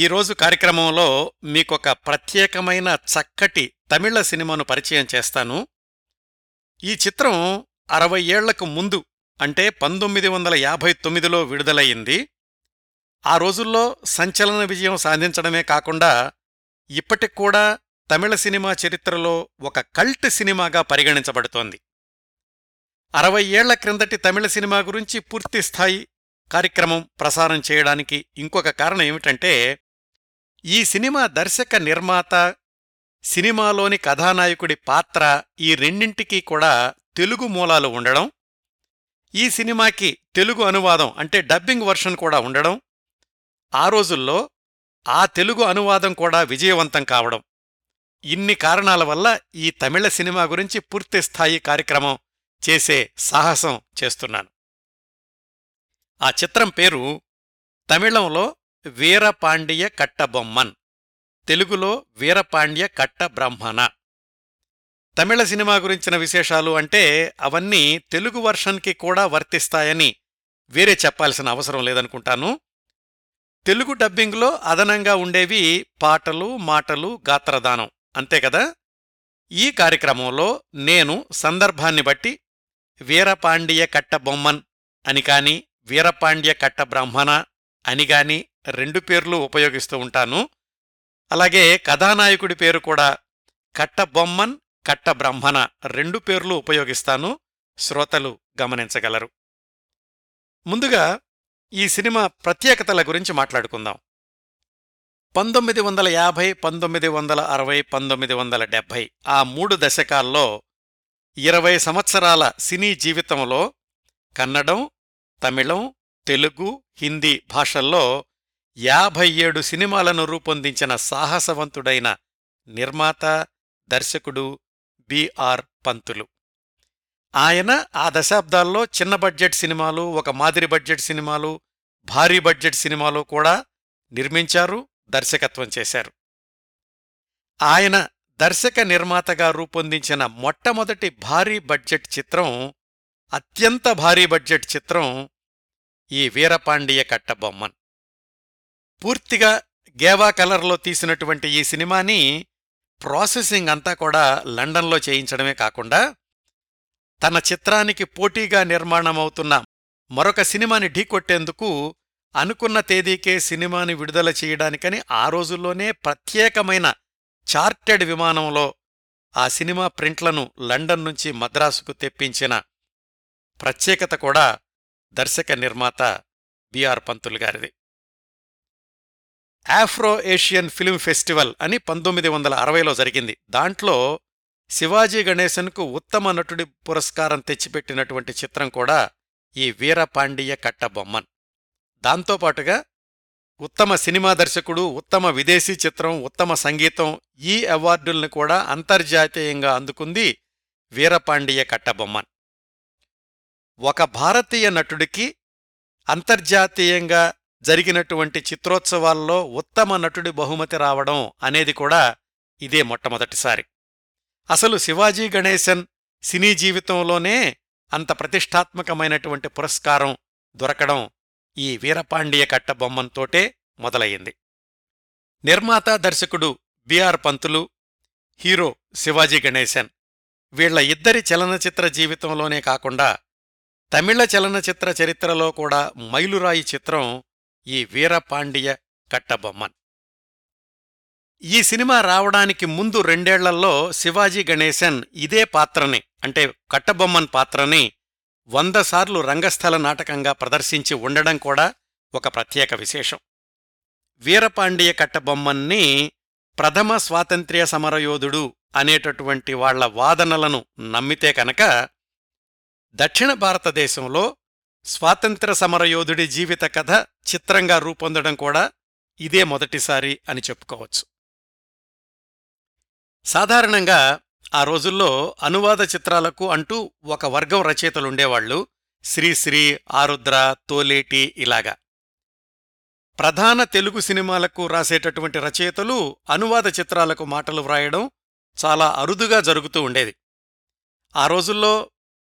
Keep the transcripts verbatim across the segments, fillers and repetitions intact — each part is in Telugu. ఈరోజు కార్యక్రమంలో మీకొక ప్రత్యేకమైన చక్కటి తమిళ సినిమాను పరిచయం చేస్తాను. ఈ చిత్రం అరవై ఏళ్లకు ముందు అంటే పంతొమ్మిది వందల యాభై తొమ్మిదిలో విడుదలయ్యింది. ఆ రోజుల్లో సంచలన విజయం సాధించడమే కాకుండా ఇప్పటికూడా తమిళ సినిమా చరిత్రలో ఒక కల్ట్ సినిమాగా పరిగణించబడుతోంది. అరవై ఏళ్ల క్రిందటి తమిళ సినిమా గురించి పూర్తిస్థాయి కార్యక్రమం ప్రసారం చేయడానికి ఇంకొక కారణం ఏమిటంటే, ఈ సినిమా దర్శక, నిర్మాత, సినిమాలోని కథానాయకుడి పాత్ర, ఈ రెండింటికీ కూడా తెలుగు మూలాలు ఉండడం, ఈ సినిమాకి తెలుగు అనువాదం అంటే డబ్బింగ్ వర్షన్ కూడా ఉండడం, ఆ రోజుల్లో ఆ తెలుగు అనువాదం కూడా విజయవంతం కావడం, ఇన్ని కారణాల వల్ల ఈ తమిళ సినిమా గురించి పూర్తిస్థాయి కార్యక్రమం చేసే సాహసం చేస్తున్నాను. ఆ చిత్రం పేరు తమిళంలో వీరపాండియ కట్టబొమ్మన్, తెలుగులో వీరపాండ్య కట్ట బ్రహ్మణ. తమిళ సినిమా గురించిన విశేషాలు అంటే అవన్నీ తెలుగు వర్షన్కి కూడా వర్తిస్తాయని వేరే చెప్పాల్సిన అవసరం లేదనుకుంటాను. తెలుగు డబ్బింగ్లో అదనంగా ఉండేవి పాటలు, మాటలు, గాత్రదానం, అంతేకదా. ఈ కార్యక్రమంలో నేను సందర్భాన్ని బట్టి వీరపాండియ కట్టబొమ్మన్ అని కానీ వీరపాండ్య కట్ట బ్రాహ్మణ అనిగాని రెండు పేర్లు ఉపయోగిస్తూ ఉంటాను. అలాగే కథానాయకుడి పేరు కూడా కట్టబొమ్మన్, కట్ట బ్రాహ్మణ రెండు పేర్లు ఉపయోగిస్తాను, శ్రోతలు గమనించగలరు. ముందుగా ఈ సినిమా ప్రత్యేకతల గురించి మాట్లాడుకుందాం. పంతొమ్మిది వందల యాభై పంతొమ్మిది వందల అరవై పంతొమ్మిది వందల డెబ్భై ఆ మూడు దశకాల్లో ఇరవై సంవత్సరాల సినీ జీవితంలో కన్నడం, తమిళం, తెలుగు, హిందీ భాషల్లో యాభై ఏడు సినిమాలను రూపొందించిన సాహసవంతుడైన నిర్మాత, దర్శకుడు బిఆర్ పంతులు. ఆయన ఆ దశాబ్దాల్లో చిన్న బడ్జెట్ సినిమాలు, ఒక మాదిరి బడ్జెట్ సినిమాలు, భారీ బడ్జెట్ సినిమాలు కూడా నిర్మించారు, దర్శకత్వం చేశారు. ఆయన దర్శక, నిర్మాతగా రూపొందించిన మొట్టమొదటి భారీ బడ్జెట్ చిత్రం, అత్యంత భారీ బడ్జెట్ చిత్రం ఈ వీరపాండియ కట్టబొమ్మన్. పూర్తిగా గేవా కలర్లో తీసినటువంటి ఈ సినిమాని ప్రాసెసింగ్ అంతా కూడా లండన్లో చేయించడమే కాకుండా, తన చిత్రానికి పోటీగా నిర్మాణమవుతున్న మరొక సినిమాని ఢీకొట్టేందుకు అనుకున్న తేదీకే సినిమాని విడుదల చేయడానికని ఆ రోజుల్లోనే ప్రత్యేకమైన చార్టెడ్ విమానంలో ఆ సినిమా ప్రింట్లను లండన్ నుంచి మద్రాసుకు తెప్పించిన ప్రత్యేకత కూడా దర్శక, నిర్మాత బిఆర్ పంతులు గారిది. ఆఫ్రో ఏషియన్ ఫిల్మ్ ఫెస్టివల్ అని పంతొమ్మిది వందల అరవైలో జరిగింది. దాంట్లో శివాజీ గణేశన్కు ఉత్తమ నటుడి పురస్కారం తెచ్చిపెట్టినటువంటి చిత్రం కూడా ఈ వీరపాండియ కట్టబొమ్మన్. దాంతోపాటుగా ఉత్తమ సినిమా దర్శకుడు, ఉత్తమ విదేశీ చిత్రం, ఉత్తమ సంగీతం, ఈ అవార్డుల్ని కూడా అంతర్జాతీయంగా అందుకుంది వీరపాండియ కట్టబొమ్మన్. ఒక భారతీయ నటుడికి అంతర్జాతీయంగా జరిగినటువంటి చిత్రోత్సవాల్లో ఉత్తమ నటుడి బహుమతి రావడం అనేది కూడా ఇదే మొట్టమొదటిసారి. అసలు శివాజీ గణేశన్ సినీ జీవితంలోనే అంత ప్రతిష్టాత్మకమైనటువంటి పురస్కారం దొరకడం ఈ వీరపాండియ కట్టబొమ్మన్తోటే మొదలయ్యింది. నిర్మాత, దర్శకుడు బిఆర్ పంతులు, హీరో శివాజీ గణేశన్, వీళ్ల ఇద్దరి చలనచిత్ర జీవితంలోనే కాకుండా తమిళ చలనచిత్ర చరిత్రలో కూడా మైలురాయి చిత్రం ఈ వీరపాండియ కట్టబొమ్మన్. ఈ సినిమా రావడానికి ముందు రెండేళ్లలో శివాజీ గణేశన్ ఇదే పాత్రని అంటే కట్టబొమ్మన్ పాత్రని వంద సార్లు రంగస్థల నాటకంగా ప్రదర్శించి ఉండడం కూడా ఒక ప్రత్యేక విశేషం. వీరపాండియ కట్టబొమ్మన్ని ప్రథమ స్వాతంత్ర్య సమరయోధుడు అనేటటువంటి వాళ్ల వాదనలను నమ్మితే కనుక దక్షిణ భారతదేశంలో స్వాతంత్ర సమరయోధుడి జీవిత కథ చిత్రంగా రూపొందడం కూడా ఇదే మొదటిసారి అని చెప్పుకోవచ్చు. సాధారణంగా ఆ రోజుల్లో అనువాద చిత్రాలకు అంటూ ఒక వర్గం రచయితలుండేవాళ్లు, శ్రీశ్రీ, ఆరుద్ర, తోలేటి ఇలాగా. ప్రధాన తెలుగు సినిమాలకు రాసేటటువంటి రచయితలు అనువాద చిత్రాలకు మాటలు వ్రాయడం చాలా అరుదుగా జరుగుతూ ఉండేది. ఆ రోజుల్లో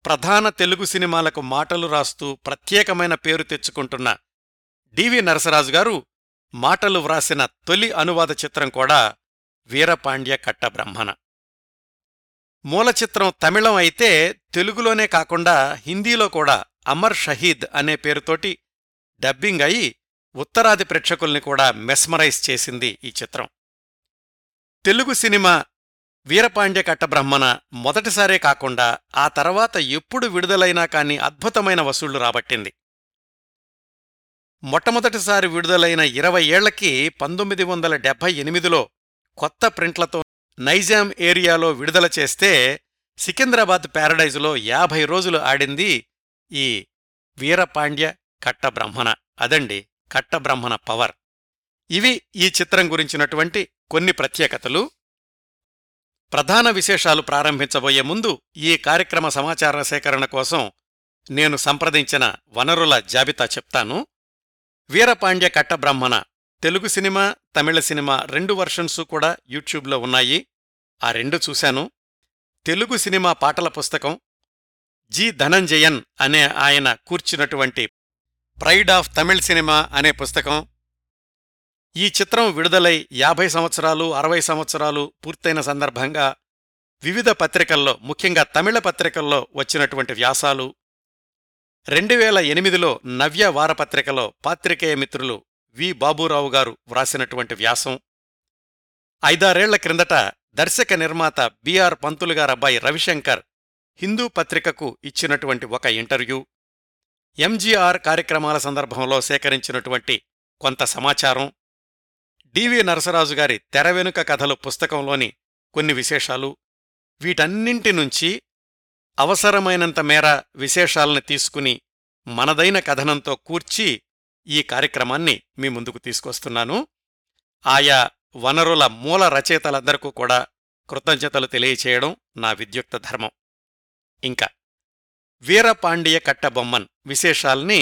ప్రధాన తెలుగు సినిమాలకు మాటలు రాస్తూ ప్రత్యేకమైన పేరు తెచ్చుకుంటున్న డివి నరసరాజు గారు మాటలు వ్రాసిన తొలి అనువాద చిత్రం కూడా వీరపాండ్య కట్టబ్రహ్మణ. మూల చిత్రం తమిళం అయితే తెలుగులోనే కాకుండా హిందీలో కూడా అమర్ షహీద్ అనే పేరుతోటి డబ్బింగ్ అయి ఉత్తరాది ప్రేక్షకుల్ని కూడా మెస్మరైజ్ చేసింది ఈ చిత్రం. తెలుగు సినిమా వీరపాండ్య కట్టబ్రహ్మణ మొదటిసారే కాకుండా ఆ తర్వాత ఎప్పుడు విడుదలైనా కాని అద్భుతమైన వసూళ్లు రాబట్టింది. మొట్టమొదటిసారి విడుదలైన ఇరవై ఏళ్లకి పంతొమ్మిది వందల డెబ్బై ఎనిమిదిలో కొత్త ప్రింట్లతో నైజాం ఏరియాలో విడుదల చేస్తే సికింద్రాబాద్ ప్యారడైజులో యాభై రోజులు ఆడింది ఈ వీరపాండ్య కట్టబ్రహ్మణ. అదండి కట్టబ్రహ్మణ పవర్. ఇవి ఈ చిత్రం గురించినటువంటి కొన్ని ప్రత్యేకతలు. ప్రధాన విశేషాలు ప్రారంభించబోయే ముందు ఈ కార్యక్రమ సమాచార సేకరణ కోసం నేను సంప్రదించిన వనరుల జాబితా చెప్తాను. వీరపాండ్య కట్టబ్రహ్మణ తెలుగు సినిమా, తమిళ సినిమా రెండు వర్షన్సు కూడా యూట్యూబ్లో ఉన్నాయి. ఆ రెండు చూశాను. తెలుగు సినిమా పాటల పుస్తకం జి ధనంజయన్ అనే ఆయన కూర్చున్నటువంటి ప్రైడ్ ఆఫ్ తమిళ్ సినిమా అనే పుస్తకం. ఈ చిత్రం విడుదలై యాభై సంవత్సరాలు అరవై సంవత్సరాలు పూర్తయిన సందర్భంగా వివిధ పత్రికల్లో, ముఖ్యంగా తమిళ పత్రికల్లో వచ్చినటువంటి వ్యాసాలు, రెండు వేల ఎనిమిదిలో నవ్య వారపత్రికలో పాత్రికేయ మిత్రులు వి బాబూరావు గారు వ్రాసినటువంటి వ్యాసం, ఐదారేళ్ల క్రిందట దర్శక నిర్మాత బిఆర్ పంతులు గారబ్బాయి రవిశంకర్ హిందూ పత్రికకు ఇచ్చినటువంటి ఒక ఇంటర్వ్యూ, ఎంజీఆర్ కార్యక్రమాల సందర్భంలో సేకరించినటువంటి కొంత సమాచారం, డివి నరసరాజు గారి తెరవెనుక కథలు పుస్తకంలోని కొన్ని విశేషాలు, వీటన్నింటి నుంచి అవసరమైనంత మేర విశేషాలను తీసుకుని మనదైన కథనంతో కూర్చి ఈ కార్యక్రమాన్ని మీ ముందుకు తీసుకొస్తున్నాను. ఆయా వనరుల మూల రచయితలందరికీ కూడా కృతజ్ఞతలు తెలియచేయడం నా విద్యుక్త ధర్మం. ఇంకా వీరపాండ్య కట్టబొమ్మన్ విశేషాల్ని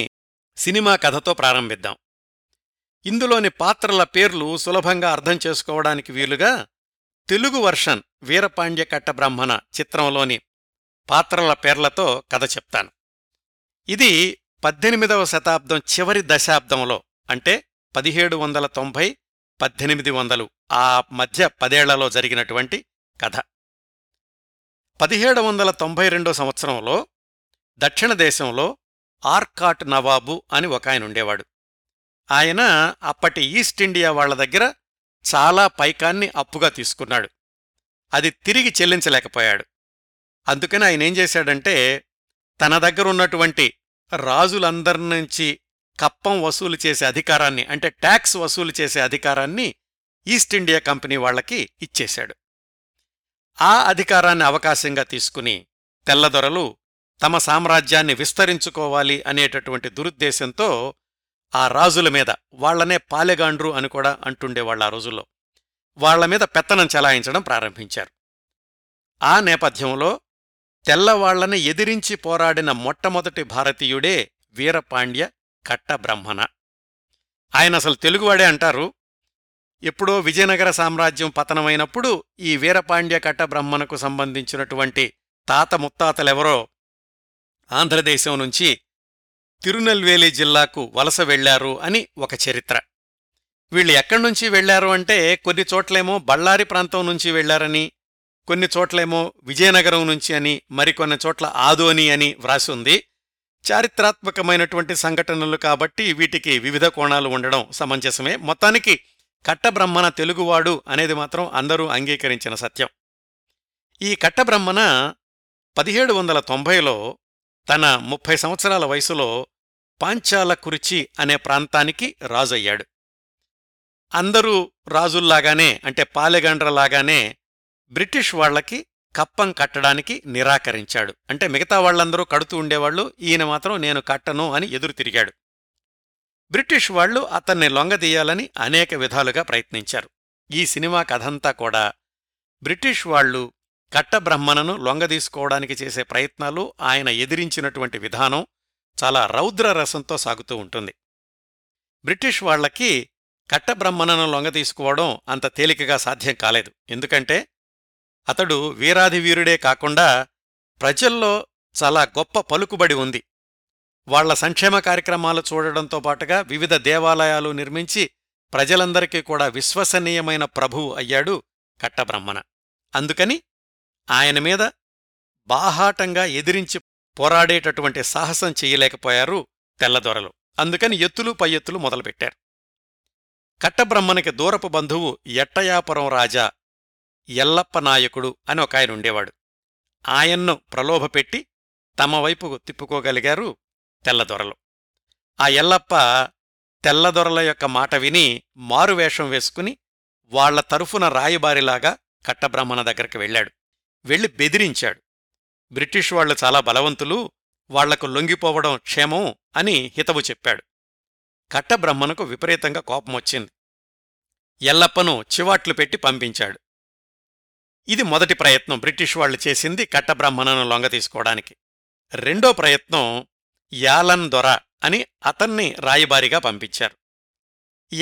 సినిమా కథతో ప్రారంభిద్దాం. ఇందులోని పాత్రల పేర్లు సులభంగా అర్థం చేసుకోవడానికి వీలుగా తెలుగు వర్షన్ వీరపాండ్య కట్టబ్రహ్మణ చిత్రంలోని పాత్రల పేర్లతో కథ చెప్తాను. ఇది పద్దెనిమిదవ శతాబ్దం చివరి దశాబ్దంలో, అంటే పదిహేడు వందల తొంభై పద్దెనిమిది వందలు ఆ మధ్య పదేళ్లలో జరిగినటువంటి కథ. పదిహేడు వందల తొంభై రెండో సంవత్సరంలో దక్షిణ దేశంలో ఆర్కాట్ నవాబు అని ఒక ఆయన ఉండేవాడు. ఆయన అప్పటి ఈస్ట్ ఇండియా వాళ్ల దగ్గర చాలా పైకాన్ని అప్పుగా తీసుకున్నాడు. అది తిరిగి చెల్లించలేకపోయాడు. అందుకని ఆయన ఏం చేశాడంటే, తన దగ్గరున్నటువంటి రాజులందరినుంచి కప్పం వసూలు చేసే అధికారాన్ని, అంటే ట్యాక్స్ వసూలు చేసే అధికారాన్ని ఈస్ట్ ఇండియా కంపెనీ వాళ్లకి ఇచ్చేశాడు. ఆ అధికారాన్ని అవకాశంగా తీసుకుని తెల్లదొరలు తమ సామ్రాజ్యాన్ని విస్తరించుకోవాలి అనేటటువంటి దురుద్దేశంతో ఆ రాజుల మీద, వాళ్లనే పాలెగాండ్రు అని కూడా అంటుండేవాళ్ళ ఆ రోజుల్లో, వాళ్ల మీద పెత్తనం చెలాయించడం ప్రారంభించారు. ఆ నేపథ్యంలో తెల్లవాళ్లని ఎదిరించి పోరాడిన మొట్టమొదటి భారతీయుడే వీరపాండ్య కట్టబ్రహ్మణ. ఆయన అసలు తెలుగువాడే అంటారు. ఎప్పుడో విజయనగర సామ్రాజ్యం పతనమైనప్పుడు ఈ వీరపాండ్య కట్టబ్రహ్మణకు సంబంధించినటువంటి తాత ముత్తాతలెవరో ఆంధ్రదేశం నుంచి తిరునెల్వేలి జిల్లాకు వలస వెళ్లారు అని ఒక చరిత్ర. వీళ్ళు ఎక్కడ్నుంచి వెళ్లారు అంటే, కొన్ని చోట్లేమో బళ్ళారి ప్రాంతం నుంచి వెళ్లారని, కొన్ని చోట్లేమో విజయనగరం నుంచి అని, మరికొన్ని చోట్ల ఆదోని అని వ్రాసింది. చారిత్రాత్మకమైనటువంటి సంఘటనలు కాబట్టి వీటికి వివిధ కోణాలు ఉండడం సమంజసమే. మొత్తానికి కట్టబ్రహ్మణ తెలుగువాడు అనేది మాత్రం అందరూ అంగీకరించిన సత్యం. ఈ కట్టబ్రహ్మణ పదిహేడు వందల తొంభైలో తన ముప్పై సంవత్సరాల వయసులో పాంచాల కురిచి అనే ప్రాంతానికి రాజయ్యాడు. అందరూ రాజుల్లాగానే, అంటే పాలెగాండ్రలాగానే బ్రిటిష్ వాళ్లకి కప్పం కట్టడానికి నిరాకరించాడు. అంటే మిగతా వాళ్లందరూ కడుతూ ఉండేవాళ్లు, ఈయన మాత్రం నేను కట్టను అని ఎదురు తిరిగాడు. బ్రిటిష్ వాళ్లు అతన్ని లొంగదీయాలని అనేక విధాలుగా ప్రయత్నించారు. ఈ సినిమా కథంతా కూడా బ్రిటిష్ వాళ్లు కట్టబ్రహ్మణను లొంగదీసుకోవడానికి చేసే ప్రయత్నాలు, ఆయన ఎదిరించినటువంటి విధానం చాలా రౌద్ర రసంతో సాగుతూ ఉంటుంది. బ్రిటిష్ వాళ్లకి కట్టబ్రహ్మణను లొంగదీసుకోవడం అంత తేలికగా సాధ్యం కాలేదు. ఎందుకంటే అతడు వీరాధివీరుడే కాకుండా ప్రజల్లో చాలా గొప్ప పలుకుబడి ఉంది. వాళ్ల సంక్షేమ కార్యక్రమాలు చూడడంతో పాటుగా వివిధ దేవాలయాలు నిర్మించి ప్రజలందరికీ కూడా విశ్వసనీయమైన ప్రభువు అయ్యాడు కట్టబ్రహ్మణ. అందుకని ఆయన మీద బాహాటంగా ఎదిరించి పోరాడేటటువంటి సాహసం చెయ్యలేకపోయారు తెల్లదొరలు. అందుకని ఎత్తులు పై ఎత్తులు మొదలుపెట్టారు. కట్టబ్రహ్మణకి దూరపు బంధువు ఎట్టయాపురం రాజా ఎల్లప్ప నాయకుడు అని ఒక ఆయన ఉండేవాడు. ఆయన్ను ప్రలోభపెట్టి తమ వైపు తిప్పుకోగలిగారు తెల్లదొరలు. ఆ ఎల్లప్ప తెల్లదొరల యొక్క మాట విని మారువేషం వేసుకుని వాళ్ల తరఫున రాయబారిలాగా కట్టబ్రహ్మణ దగ్గరికి వెళ్ళాడు. వెళ్ళి బెదిరించాడు. బ్రిటిష్ వాళ్లు చాలా బలవంతులు, వాళ్లకు లొంగిపోవడం క్షేమం అని హితవు చెప్పాడు. కట్టబ్రహ్మణకు విపరీతంగా కోపమొచ్చింది. ఎల్లప్పను చివాట్లు పెట్టి పంపించాడు. ఇది మొదటి ప్రయత్నం బ్రిటిష్ వాళ్లు చేసింది కట్టబ్రహ్మణను లొంగతీసుకోవడానికి. రెండో ప్రయత్నం యాలన్ దొర అని అతన్ని రాయబారిగా పంపించారు.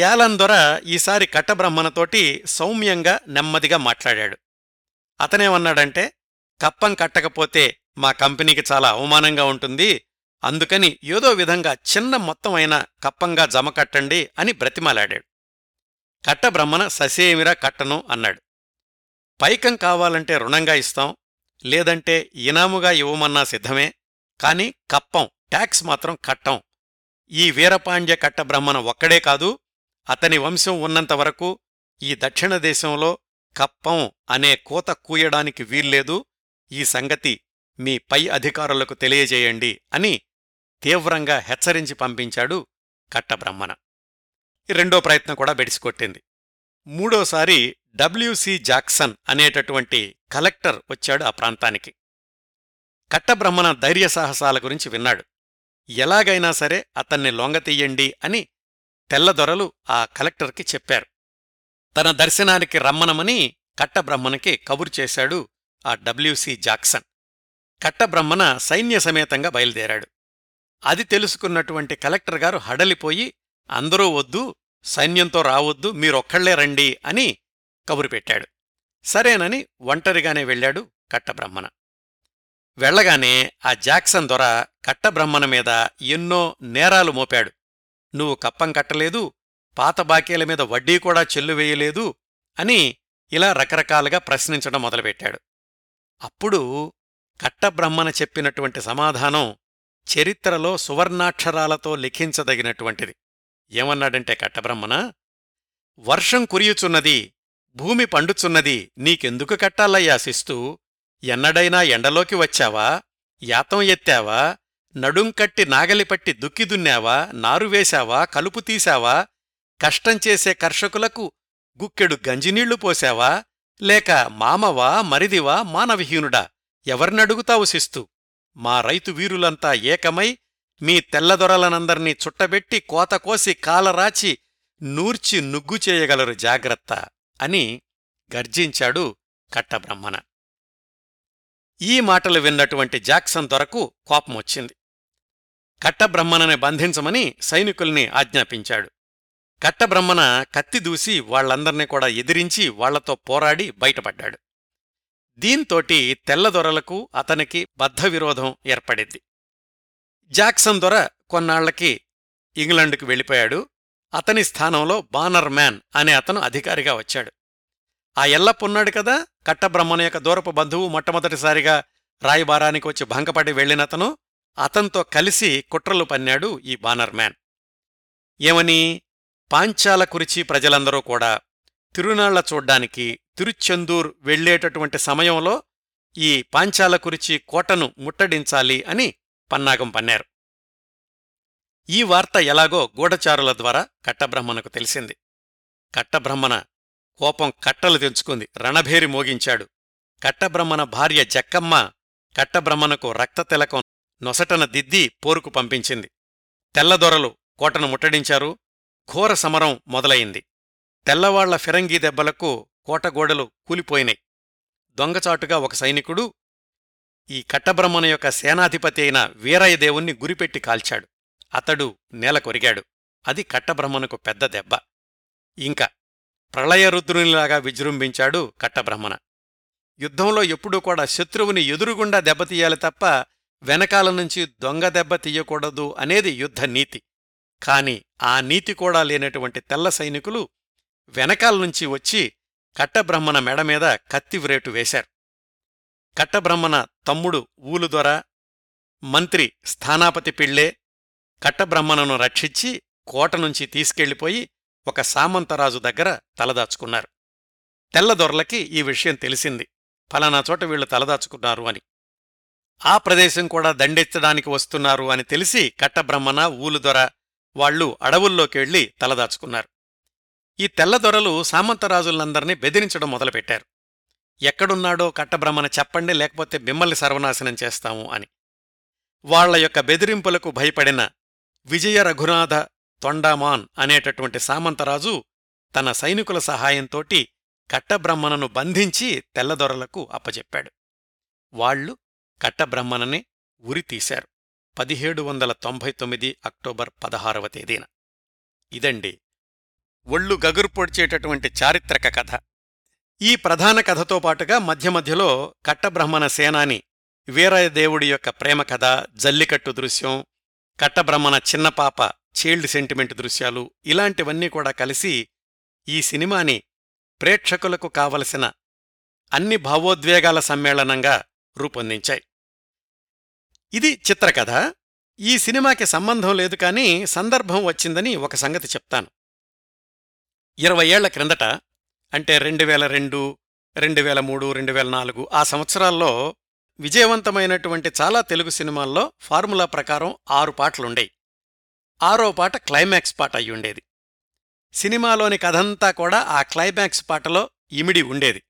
యాలన్ దొర ఈసారి కట్టబ్రహ్మణతోటి సౌమ్యంగా నెమ్మదిగా మాట్లాడాడు. అతనేమన్నాడంటే, కప్పం కట్టకపోతే మా కంపెనీకి చాలా అవమానంగా ఉంటుంది, అందుకని ఏదో విధంగా చిన్న మొత్తమైన కప్పంగా జమ కట్టండి అని బ్రతిమాలాడాడు. కట్టబ్రహ్మణ ససేమిరా కట్టను అన్నాడు. పైకం కావాలంటే రుణంగా ఇస్తాం, లేదంటే ఇనాముగా ఇవ్వమన్నా సిద్ధమే, కాని కప్పం ట్యాక్స్ మాత్రం కట్టం. ఈ వీరపాండ్య కట్టబ్రహ్మణ ఒక్కడే కాదు, అతని వంశం ఉన్నంతవరకు ఈ దక్షిణ దేశంలో కప్పం అనే కోత కూయడానికి వీల్లేదు. ఈ సంగతి మీ పై అధికారులకు తెలియజేయండి అని తీవ్రంగా హెచ్చరించి పంపించాడు కట్టబ్రహ్మణ. రెండో ప్రయత్నం కూడా బెడిసికొట్టింది. మూడోసారి డబ్ల్యూసి జాక్సన్ అనేటటువంటి కలెక్టర్ వచ్చాడు ఆ ప్రాంతానికి. కట్టబ్రహ్మణ ధైర్యసాహసాల గురించి విన్నాడు. ఎలాగైనా సరే అతన్ని లొంగతీయండి అని తెల్లదొరలు ఆ కలెక్టర్కి చెప్పారు. తన దర్శనానికి రమ్మనమని కట్టబ్రహ్మణకి కబురు చేశాడు ఆ డబ్ల్యూసి జాక్సన్. కట్టబ్రహ్మణ సైన్య సమేతంగా బయలుదేరాడు. అది తెలుసుకున్నటువంటి కలెక్టర్ గారు హడలిపోయి, అందరూ వద్దు, సైన్యంతో రావద్దు, మీరొక్కళ్లే రండి అని కబురు పెట్టాడు. సరేనని ఒంటరిగానే వెళ్ళాడు కట్టబ్రహ్మణ. వెళ్లగానే ఆ జాక్సన్ దొర కట్టబ్రహ్మణ మీద ఎన్నో నేరాలు మోపాడు. నువ్వు కప్పం కట్టలేదు, పాత బాకీల మీద వడ్డీ కూడా చెల్లువేయలేదు అని ఇలా రకరకాలుగా ప్రశ్నించడం మొదలుపెట్టాడు. అప్పుడు కట్టబ్రహ్మణ చెప్పినటువంటి సమాధానం చరిత్రలో సువర్ణాక్షరాలతో లిఖించదగినటువంటిది. ఏమన్నాడంటే, కట్టబ్రహ్మణ, వర్షం కురియుచున్నది, భూమి పండుచున్నది, నీకెందుకు కట్టాలయ్యా శిస్తు? ఎన్నడైనా ఎండలోకి వచ్చావా? యాతం ఎత్తావా? నడుంకట్టి నాగలిపట్టి దుక్కి దున్నావా? నారువేశావా? కలుపు తీశావా? కష్టంచేసే కర్షకులకు గుక్కెడు గంజినీళ్లు పోశావా? లేక మామవా, మరిదివా, మానవహీనుడా? ఎవర్నడుగుతావు శిస్తు? మా రైతు వీరులంతా ఏకమై మీ తెల్లదొరలనందర్నీ చుట్టబెట్టి కోతకోసి కాలరాచి నూర్చి నుగ్గు చేయగలరు, జాగ్రత్త అని గర్జించాడు కట్టబ్రహ్మణ. ఈ మాటలు విన్నటువంటి జాక్సన్ దొరకు కోపమొచ్చింది. కట్టబ్రహ్మణని బంధించమని సైనికుల్ని ఆజ్ఞాపించాడు. కట్టబ్రహ్మణ కత్తి దూసి వాళ్లందర్నీ కూడా ఎదిరించి వాళ్లతో పోరాడి బయటపడ్డాడు. దీంతోటి తెల్లదొరలకు అతనికి బద్ధవిరోధం ఏర్పడింది. జాక్సన్ దొర కొన్నాళ్లకి ఇంగ్లండుకు వెళ్ళిపోయాడు. అతని స్థానంలో బానర్ మ్యాన్ అనే అతను అధికారిగా వచ్చాడు. ఆ ఎల్లప్పున్నాడు కదా, కట్టబ్రహ్మణ యొక్క దూరపు బంధువు, మొట్టమొదటిసారిగా రాయబారానికి వచ్చి భంగపడి వెళ్ళినతను. అతనితో కలిసి కుట్రలు పన్నాడు ఈ బానర్ మ్యాన్. ఏమని? పాంచాల కురిచి ప్రజలందరూ కూడా తిరునాళ్ల చూడ్డానికి తిరుచెందూర్ వెళ్లేటటువంటి సమయంలో ఈ పాంచాల కురిచి కోటను ముట్టడించాలి అని పన్నాగం పన్నారు. ఈ వార్త ఎలాగో గూఢచారుల ద్వారా కట్టబ్రహ్మణకు తెలిసింది. కట్టబ్రహ్మణ కోపం కట్టలు తెంచుకుంది, రణభేరి మోగించాడు. కట్టబ్రహ్మణ భార్య జక్కమ్మ కట్టబ్రహ్మణకు రక్త తిలకం నొసటన దిద్ది పోరుకు పంపించింది. తెల్లదొరలు కోటను ముట్టడించారు. ఘోర సమరం మొదలయింది. తెల్లవాళ్ల ఫిరంగీ దెబ్బలకు కోటగోడలు కూలిపోయినాయి. దొంగచాటుగా ఒక సైనికుడు ఈ కట్టబ్రహ్మణ యొక్క సేనాధిపతి అయిన వీరయ్యదేవుణ్ణి గురిపెట్టి కాల్చాడు. అతడు నేల కొరిగాడు. అది కట్టబ్రహ్మణకు పెద్ద దెబ్బ. ఇంకా ప్రళయరుద్రునిలాగా విజృంభించాడు కట్టబ్రహ్మణ. యుద్ధంలో ఎప్పుడూ కూడా శత్రువుని ఎదురుగుండా దెబ్బతీయాలి తప్ప వెనకాల నుంచి దొంగ దెబ్బ తీయకూడదు అనేది యుద్ధ నీతి. కాని ఆ నీతి కూడా లేనటువంటి తెల్ల సైనికులు వెనకాల్నుంచి వచ్చి కట్టబ్రహ్మణ మెడమీద కత్తివ్రేటు వేశారు. కట్టబ్రహ్మణ తమ్ముడు ఊలుదొర, మంత్రి స్థానాపతి పిళ్లే కట్టబ్రహ్మణను రక్షించి కోటనుంచి తీసుకెళ్లిపోయి ఒక సామంతరాజు దగ్గర తలదాచుకున్నారు. తెల్లదొరలకి ఈ విషయం తెలిసింది, ఫలానాచోట వీళ్లు తలదాచుకున్నారు అని. ఆ ప్రదేశం కూడా దండెత్తడానికి వస్తున్నారు అని తెలిసి కట్టబ్రహ్మణ, ఊలుదొర వాళ్లు అడవుల్లోకెళ్లి తలదాచుకున్నారు. ఈ తెల్లదొరలు సామంతరాజులందర్నీ బెదిరించడం మొదలుపెట్టారు. ఎక్కడున్నాడో కట్టబ్రహ్మణ చెప్పండి, లేకపోతే మిమ్మల్ని సర్వనాశనం చేస్తాము అని. వాళ్ల యొక్క బెదిరింపులకు భయపడిన విజయ రఘునాథ తొండామాన్ అనేటటువంటి సామంతరాజు తన సైనికుల సహాయంతోటి కట్టబ్రహ్మణను బంధించి తెల్లదొరలకు అప్పజెప్పాడు. వాళ్లు కట్టబ్రహ్మణనే ఉరితీశారు పదిహేడు వందల తొంభై తొమ్మిది అక్టోబర్ పదహారవ తేదీన. ఇదండి ఒళ్ళు గగురు పొడిచేటటువంటి చారిత్రక కథ. ఈ ప్రధాన కథతో పాటుగా మధ్య మధ్యలో కట్టబ్రహ్మణ సేనాని వీరదేవుడి యొక్క ప్రేమ కథ, జల్లికట్టు దృశ్యం, కట్టబ్రహ్మణ చిన్నపాప చైల్డ్ సెంటిమెంట్ దృశ్యాలు, ఇలాంటివన్నీ కూడా కలిసి ఈ సినిమాని ప్రేక్షకులకు కావలసిన అన్ని భావోద్వేగాల సమ్మేళనంగా రూపొందించాయి. ఇది చిత్రకథ. ఈ సినిమాకి సంబంధం లేదు, కానీ సందర్భం వచ్చిందని ఒక సంగతి చెప్తాను. ఇరవై ఏళ్ల క్రిందట, అంటే రెండు వేల రెండు రెండు వేల మూడు రెండు వేల నాలుగు ఆ సంవత్సరాల్లో విజయవంతమైనటువంటి చాలా తెలుగు సినిమాల్లో ఫార్ములా ప్రకారం ఆరు పాటలుండేవి. ఆరో పాట క్లైమాక్స్ పాట అయ్యుండేది. సినిమాలోని కథంతా కూడా ఆ క్లైమాక్స్ పాటలో ఇమిడి ఉండేది.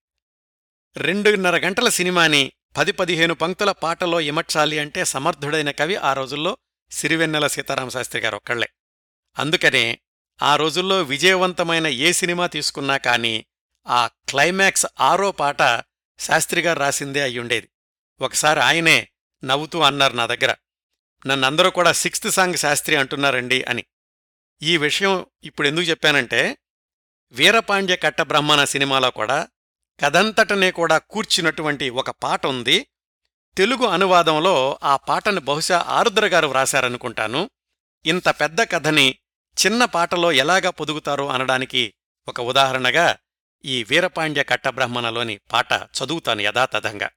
రెండున్నర గంటల సినిమాని పది పదిహేను పంక్తుల పాటలో ఇమడ్చాలి అంటే సమర్థుడైన కవి ఆ రోజుల్లో సిరివెన్నెల సీతారామశాస్త్రి గారు ఒక్కళ్లే. అందుకనే ఆ రోజుల్లో విజయవంతమైన ఏ సినిమా తీసుకున్నా కానీ ఆ క్లైమాక్స్ ఆరో పాట శాస్త్రిగారు రాసిందే అయ్యుండేది. ఒకసారి ఆయనే నవ్వుతూ అన్నారు నా దగ్గర, నన్నందరూ కూడా సిక్స్త్ సాంగ్ శాస్త్రి అంటున్నారండి అని. ఈ విషయం ఇప్పుడు ఎందుకు చెప్పానంటే, వీరపాండ్య కట్టబ్రహ్మణ సినిమాలో కూడా కథంతటనే కూడా కూర్చున్నటువంటి ఒక పాట ఉంది. తెలుగు అనువాదంలో ఆ పాటను బహుశా ఆరుద్ర గారు వ్రాశారనుకుంటాను. ఇంత పెద్ద కథని చిన్న పాటలో ఎలాగా పొదుగుతారో అనడానికి ఒక ఉదాహరణగా ఈ వీరపాండ్య కట్టబ్రహ్మణలోని పాట చదువుతాను యథాతథంగా.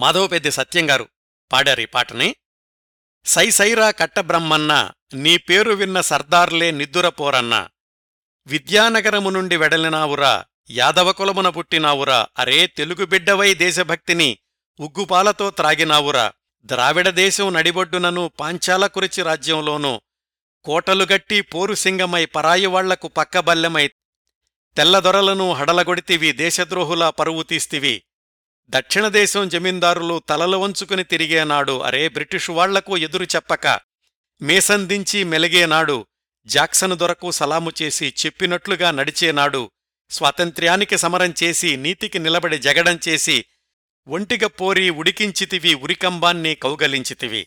మాధవపెద్ది సత్యంగారు పాడారు ఈ పాటని. సైసైరా కట్టబ్రహ్మన్న, నీ పేరు విన్న సర్దార్లే నిద్దురపోరన్నా, విద్యానగరము నుండి వెడలినావురా, యాదవకులమున పుట్టినావురా, అరే తెలుగుబిడ్డవై దేశభక్తిని ఉగ్గుపాలతో త్రాగినావురా, ద్రావిడదేశం నడిబొడ్డునను పాంచాలకురిచి రాజ్యంలోనూ కోటలుగట్టి పోరుసింగమై పరాయివాళ్లకు పక్కబల్లెమై తెల్లదొరలను హడలగొడితివి, దేశద్రోహులా పరువు తీస్తివి, దక్షిణదేశం జమీందారులు తలలు వంచుకుని తిరిగేనాడు, అరే బ్రిటిషు వాళ్లకు ఎదురు చెప్పక మేసందించి మెలిగేనాడు, జాక్సన్ దొరకు సలాము చేసి చెప్పినట్లుగా నడిచేనాడు, స్వాతంత్ర్యానికి సమరం చేసి నీతికి నిలబడి జగడం చేసి ఒంటిగా పోరి ఉడికించితివి, ఉరికంబాన్ని కౌగలించితివి,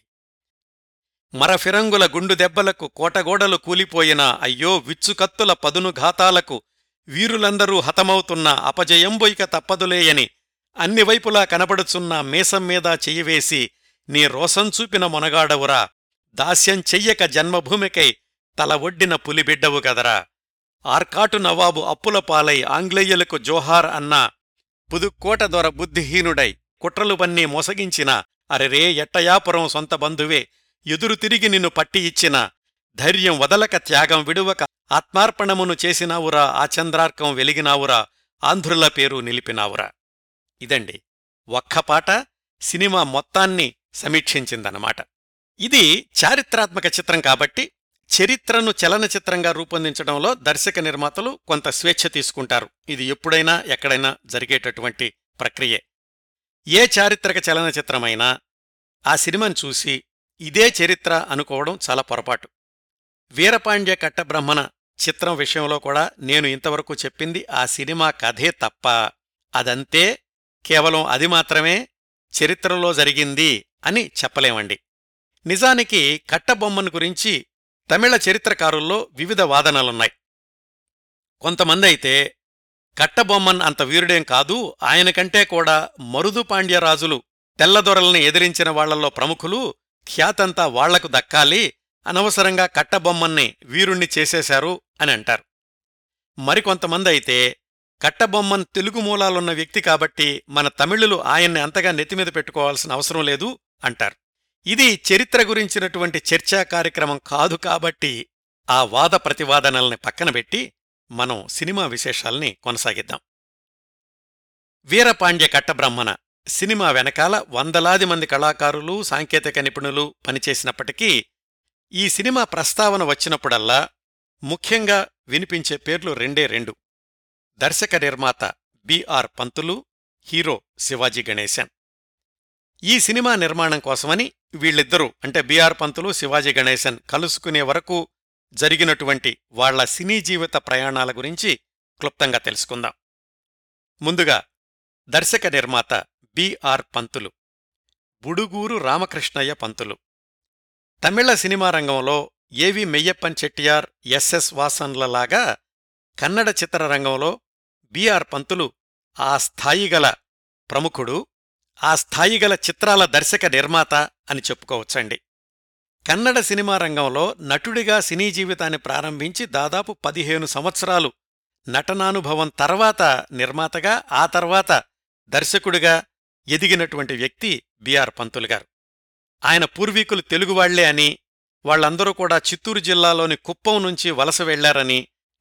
మరఫిరంగుల గుండు దెబ్బలకు కోటగోడలు కూలిపోయినా, అయ్యో విచ్చుకత్తుల పదును ఘాతాలకు వీరులందరూ హతమవుతున్నా అపజయంబోయిక తప్పదులేయని అన్నివైపులా కనబడుచున్న మేసంమీద చెయ్యివేసి నీ రోసంచూపిన మొనగాడవురా, దాస్యం చెయ్యక జన్మభూమికై తల ఒడ్డిన పులిబిడ్డవు కదరా, ఆర్కాటు నవాబు అప్పుల పాలై ఆంగ్లేయులకు జోహార్ అన్నా, పుదుక్కోట దొర బుద్ధిహీనుడై కుట్రలు బన్నీ మోసగించిన, అరెరే ఎట్టయాపురం సొంత బంధువే ఎదురు తిరిగి నిన్ను పట్టి ఇచ్చిన, ధైర్యం వదలక త్యాగం విడువక ఆత్మార్పణమును చేసినావురా, ఆచంద్రార్కం వెలిగినావురా, ఆంధ్రుల పేరు నిలిపినావురా. ఇదండి ఒక్క పాట సినిమా మొత్తాన్ని సమీక్షించిందన్నమాట. ఇది చారిత్రాత్మక చిత్రం కాబట్టి చరిత్రను చలనచిత్రంగా రూపొందించడంలో దర్శక నిర్మాతలు కొంత స్వేచ్ఛ తీసుకుంటారు. ఇది ఎప్పుడైనా ఎక్కడైనా జరిగేటటువంటి ప్రక్రియే. ఏ చారిత్రక చలనచిత్రమైనా ఆ సినిమాను చూసి ఇదే చరిత్ర అనుకోవడం చాలా పొరపాటు. వీరపాండ్య కట్టబ్రహ్మణ చిత్రం విషయంలో కూడా నేను ఇంతవరకు చెప్పింది ఆ సినిమా కథే తప్ప, అదంతే, కేవలం అది మాత్రమే చరిత్రలో జరిగింది అని చెప్పలేమండి. నిజానికి కట్టబొమ్మను గురించి తమిళ చరిత్రకారుల్లో వివిధ వాదనలున్నాయి. కొంతమంది అయితే కట్టబొమ్మన్ అంత వీరుడేం కాదు, ఆయనకంటే కూడా మరుదు పాండ్యరాజులు తెల్లదొరల్ని ఎదిరించిన వాళ్లలో ప్రముఖులు, ఖ్యాతంతా వాళ్లకు దక్కాలి అనవసరంగా కట్టబొమ్మన్నే వీరుణ్ణి చేసేశారు అని అంటారు. మరికొంతమంది అయితే కట్టబొమ్మన్ తెలుగు మూలాలున్న వ్యక్తి కాబట్టి మన తమిళులు ఆయన్ని అంతగా నెత్తిమీద పెట్టుకోవాల్సిన అవసరం లేదు అంటారు. ఇది చరిత్ర గురించినటువంటి చర్చా కార్యక్రమం కాదు కాబట్టి ఆ వాద ప్రతివాదనల్ని పక్కనబెట్టి మనం సినిమా విశేషాల్ని కొనసాగిద్దాం. వీరపాండ్య కట్టబ్రహ్మణ సినిమా వెనకాల వందలాది మంది కళాకారులు, సాంకేతిక నిపుణులు పనిచేసినప్పటికీ ఈ సినిమా ప్రస్తావన వచ్చినప్పుడల్లా ముఖ్యంగా వినిపించే పేర్లు రెండే రెండు: దర్శక నిర్మాత బిఆర్ పంతులు, హీరో శివాజీ గణేశన్. ఈ సినిమా నిర్మాణం కోసమని వీళ్ళిద్దరూ అంటే బిఆర్ పంతులు, శివాజీ గణేశన్ కలుసుకునే వరకు జరిగినటువంటి వాళ్ల సినీ జీవిత ప్రయాణాల గురించి క్లుప్తంగా తెలుసుకుందాం. ముందుగా దర్శక నిర్మాత బిఆర్ పంతులు, బుడుగూరు రామకృష్ణయ్య పంతులు. తమిళ సినిమా రంగంలో ఏవి మెయ్యప్పన్ చెట్టియార్, ఎస్ఎస్ వాసన్లలాగా కన్నడ చిత్రరంగంలో బిఆర్ పంతులు ఆ స్థాయిగల ప్రముఖుడు, ఆ స్థాయిగల చిత్రాల దర్శక నిర్మాత అని చెప్పుకోవచ్చండి. కన్నడ సినిమా రంగంలో నటుడిగా సినీ జీవితాన్ని ప్రారంభించి దాదాపు పదిహేను సంవత్సరాలు నటనానుభవం తర్వాత నిర్మాతగా, ఆ తర్వాత దర్శకుడిగా ఎదిగినటువంటి వ్యక్తి బిఆర్ పంతులు గారు. ఆయన పూర్వీకులు తెలుగువాళ్లే అని, వాళ్లందరూ కూడా చిత్తూరు జిల్లాలోని కుప్పం నుంచి వలస వెళ్లారని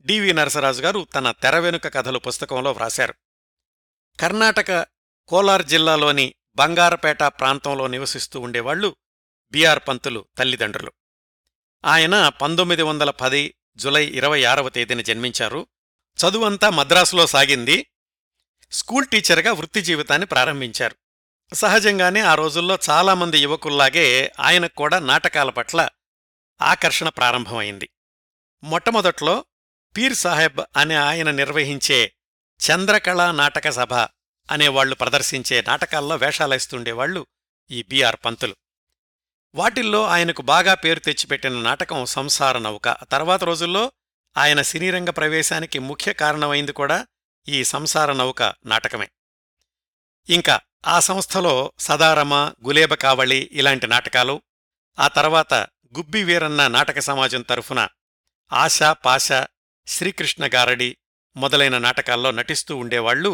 డివి నరసరాజు గారు తన తెరవెనుక కథలు పుస్తకంలో వ్రాశారు. కర్ణాటక కోలార్ జిల్లాలోని బంగారపేట ప్రాంతంలో నివసిస్తూ ఉండేవాళ్లు బిఆర్ పంతులు తల్లిదండ్రులు. ఆయన పంతొమ్మిది వందల పది జులై ఇరవై ఆరవ తేదీన జన్మించారు. చదువంతా మద్రాసులో సాగింది. స్కూల్ టీచర్గా వృత్తి జీవితాన్ని ప్రారంభించారు. సహజంగానే ఆ రోజుల్లో చాలామంది యువకుల్లాగే ఆయనకు కూడా నాటకాల పట్ల ఆకర్షణ ప్రారంభమైంది. మొట్టమొదట్లో పీర్ సాహెబ్ అనే ఆయన నిర్వహించే చంద్రకళా నాటక సభ అనేవాళ్లు ప్రదర్శించే నాటకాల్లో వేషాలేస్తుండేవాళ్లు ఈ బిఆర్ పంతులు. వాటిల్లో ఆయనకు బాగా పేరు తెచ్చిపెట్టిన నాటకం సంసార నౌక. తర్వాత రోజుల్లో ఆయన సినీరంగ ప్రవేశానికి ముఖ్య కారణమైంది కూడా ఈ సంసార నౌక నాటకమే. ఇంకా ఆ సంస్థలో సదారమ, గులేబ కావళి ఇలాంటి నాటకాలు, ఆ తర్వాత గుబ్బి వీరన్న నాటక సమాజం తరఫున ఆశా పాశ, శ్రీకృష్ణ గారడి మొదలైన నాటకాల్లో నటిస్తూ ఉండేవాళ్లు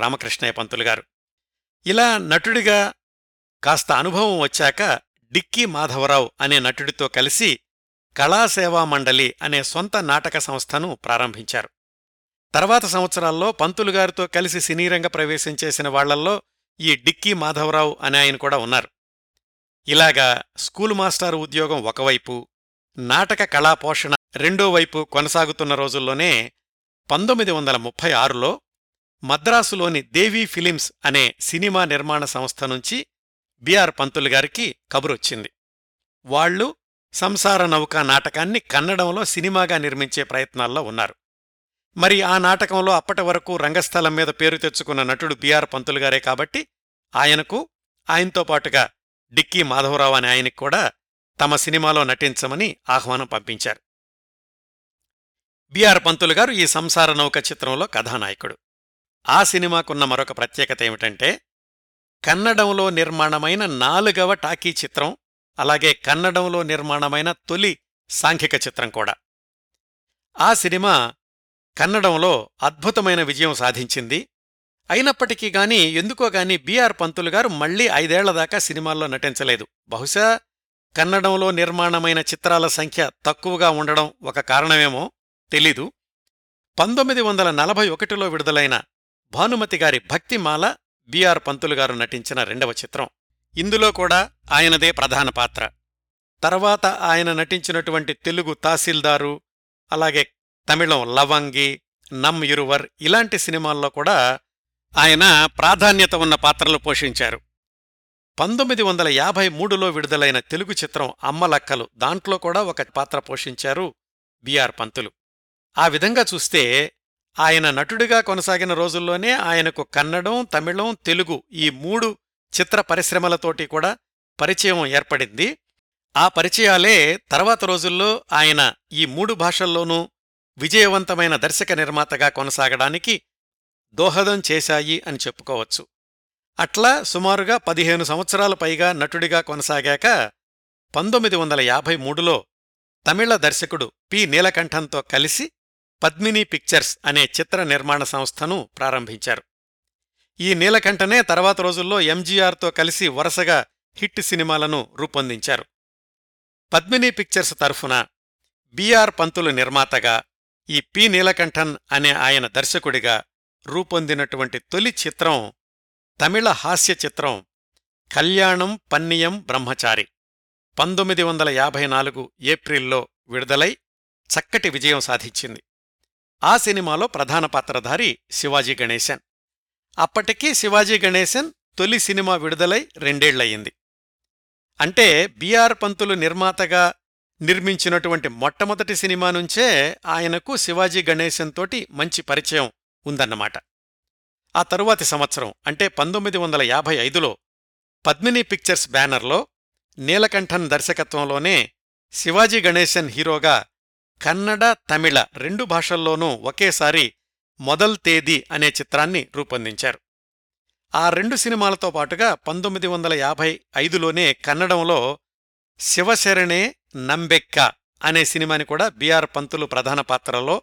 రామకృష్ణయ్య పంతులు గారు. ఇలా నటుడిగా కాస్త అనుభవం వచ్చాక డిక్కీ మాధవరావు అనే నటుడితో కలిసి కళాసేవా మండలి అనే సొంత నాటక సంస్థను ప్రారంభించారు. తర్వాత సంవత్సరాల్లో పంతులుగారితో కలిసి సినీరంగ ప్రవేశం చేసిన వాళ్లల్లో ఈ డిక్కీ మాధవరావు అనే ఆయన కూడా ఉన్నారు. ఇలాగా స్కూలు మాస్టారు ఉద్యోగం ఒకవైపు, నాటక కళాపోషణ రెండోవైపు కొనసాగుతున్న రోజుల్లోనే పంతొమ్మిది వందల ముప్పై ఆరులో మద్రాసులోని దేవీ ఫిలిమ్స్ అనే సినిమా నిర్మాణ సంస్థ నుంచి బిఆర్ పంతులుగారికి కబురొచ్చింది. వాళ్లు సంసార నౌక నాటకాన్ని కన్నడంలో సినిమాగా నిర్మించే ప్రయత్నాల్లో ఉన్నారు. మరి ఆ నాటకంలో అప్పటి వరకు రంగస్థలం మీద పేరు తెచ్చుకున్న నటుడు బిఆర్ పంతులు గారే కాబట్టి ఆయనకు, ఆయనతో పాటుగా డిక్కీ మాధవరావు అనే ఆయనకు కూడా తమ సినిమాలో నటించమని ఆహ్వానం పంపించారు. బిఆర్ పంతులు గారు ఈ సంసార నౌక చిత్రంలో కథానాయకుడు. ఆ సినిమాకున్న మరొక ప్రత్యేకత ఏమిటంటే, కన్నడంలో నిర్మాణమైన నాలుగవ టాకీ చిత్రం, అలాగే కన్నడంలో నిర్మాణమైన తొలి సాంఘిక చిత్రం కూడా. ఆ సినిమా కన్నడంలో అద్భుతమైన విజయం సాధించింది. అయినప్పటికీ గానీ ఎందుకోగాని బిఆర్ పంతులు గారు మళ్లీ ఐదేళ్ల దాకా సినిమాల్లో నటించలేదు. బహుశా కన్నడంలో నిర్మాణమైన చిత్రాల సంఖ్య తక్కువగా ఉండడం ఒక కారణమేమో తెలీదు. పంతొమ్మిది వందల నలభై ఒకటిలో విడుదలైన భానుమతి గారి భక్తిమాల బిఆర్ పంతులు గారు నటించిన రెండవ చిత్రం. ఇందులో కూడా ఆయనదే ప్రధాన పాత్ర. తర్వాత ఆయన నటించినటువంటి తెలుగు తహసీల్దారు, అలాగే తమిళం లవంగి, నమ్ ఇరువర్ ఇలాంటి సినిమాల్లో కూడా ఆయన ప్రాధాన్యత ఉన్న పాత్రలు పోషించారు. పంతొమ్మిది వందల యాభై మూడులో విడుదలైన తెలుగు చిత్రం అమ్మలక్కలు, దాంట్లో కూడా ఒక పాత్ర పోషించారు బిఆర్ పంతులు. ఆ విధంగా చూస్తే ఆయన నటుడిగా కొనసాగిన రోజుల్లోనే ఆయనకు కన్నడం, తమిళం, తెలుగు ఈ మూడు చిత్ర పరిశ్రమలతోటి కూడా పరిచయం ఏర్పడింది. ఆ పరిచయాలే తర్వాత రోజుల్లో ఆయన ఈ మూడు భాషల్లోనూ విజయవంతమైన దర్శక నిర్మాతగా కొనసాగడానికి దోహదం చేశాయి అని చెప్పుకోవచ్చు. అట్లా సుమారుగా పదిహేను సంవత్సరాల పైగా నటుడిగా కొనసాగాక పంతొమ్మిది వందల యాభై మూడులో తమిళ దర్శకుడు పి నీలకంఠంతో కలిసి పద్మిని పిక్చర్స్ అనే చిత్ర నిర్మాణ సంస్థను ప్రారంభించారు. ఈ నీలకంఠనే తర్వాత రోజుల్లో ఎంజీఆర్తో కలిసి వరుసగా హిట్ సినిమాలను రూపొందించారు. పద్మిని పిక్చర్స్ తరఫున బిఆర్ పంతులు నిర్మాతగా, ఈ పి నీలకంఠన్ అనే ఆయన దర్శకుడిగా రూపొందినటువంటి తొలి చిత్రం తమిళ హాస్య చిత్రం కళ్యాణం పన్నియం బ్రహ్మచారి. పంతొమ్మిది వందల యాభై నాలుగు ఏప్రిల్లో విడుదలై చక్కటి విజయం సాధించింది. ఆ సినిమాలో ప్రధాన పాత్రధారి శివాజీ గణేశన్. అప్పటికీ శివాజీ గణేశన్ తొలి సినిమా విడుదలై రెండేళ్లయ్యింది. అంటే బిఆర్ పంతులు నిర్మాతగా నిర్మించినటువంటి మొట్టమొదటి సినిమా నుంచే ఆయనకు శివాజీ గణేశన్ తోటి మంచి పరిచయం ఉందన్నమాట. ఆ తరువాతి సంవత్సరం అంటే పంతొమ్మిది వందల యాభై ఐదులో పద్మిని పిక్చర్స్ బ్యానర్లో నీలకంఠన్ దర్శకత్వంలోనే శివాజీ గణేశన్ హీరోగా కన్నడ, తమిళ రెండు భాషల్లోనూ ఒకేసారి మొదల్ తేదీ అనే చిత్రాన్ని రూపొందించారు. ఆ రెండు సినిమాలతో పాటుగా పంతొమ్మిది వందల యాభై ఐదులోనే కన్నడంలో శివశరణే నంబెక్క అనే సినిమాని కూడా బిఆర్ పంతులు ప్రధాన పాత్రలో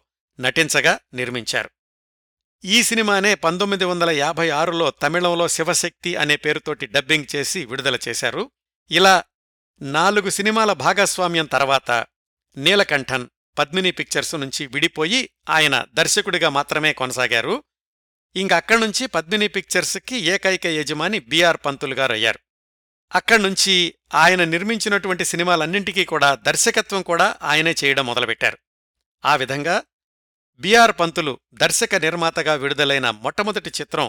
నటించగా నిర్మించారు. ఈ సినిమానే పంతొమ్మిది వందల యాభై ఆరులో తమిళంలో శివశక్తి అనే పేరుతోటి డబ్బింగ్ చేసి విడుదల చేశారు. ఇలా నాలుగు సినిమాల భాగస్వామ్యం తర్వాత నీలకంఠన్ పద్మిని పిక్చర్స్ నుంచి విడిపోయి ఆయన దర్శకుడిగా మాత్రమే కొనసాగారు. ఇంకక్కడ్నుంచి పద్మిని పిక్చర్స్కి ఏకైక యజమాని బిఆర్ పంతులు గారయ్యారు. అక్కడ్నుంచి ఆయన నిర్మించినటువంటి సినిమాలన్నింటికీ కూడా దర్శకత్వం కూడా ఆయనే చేయడం మొదలుపెట్టారు. ఆ విధంగా బిఆర్ పంతులు దర్శక నిర్మాతగా విడుదలైన మొట్టమొదటి చిత్రం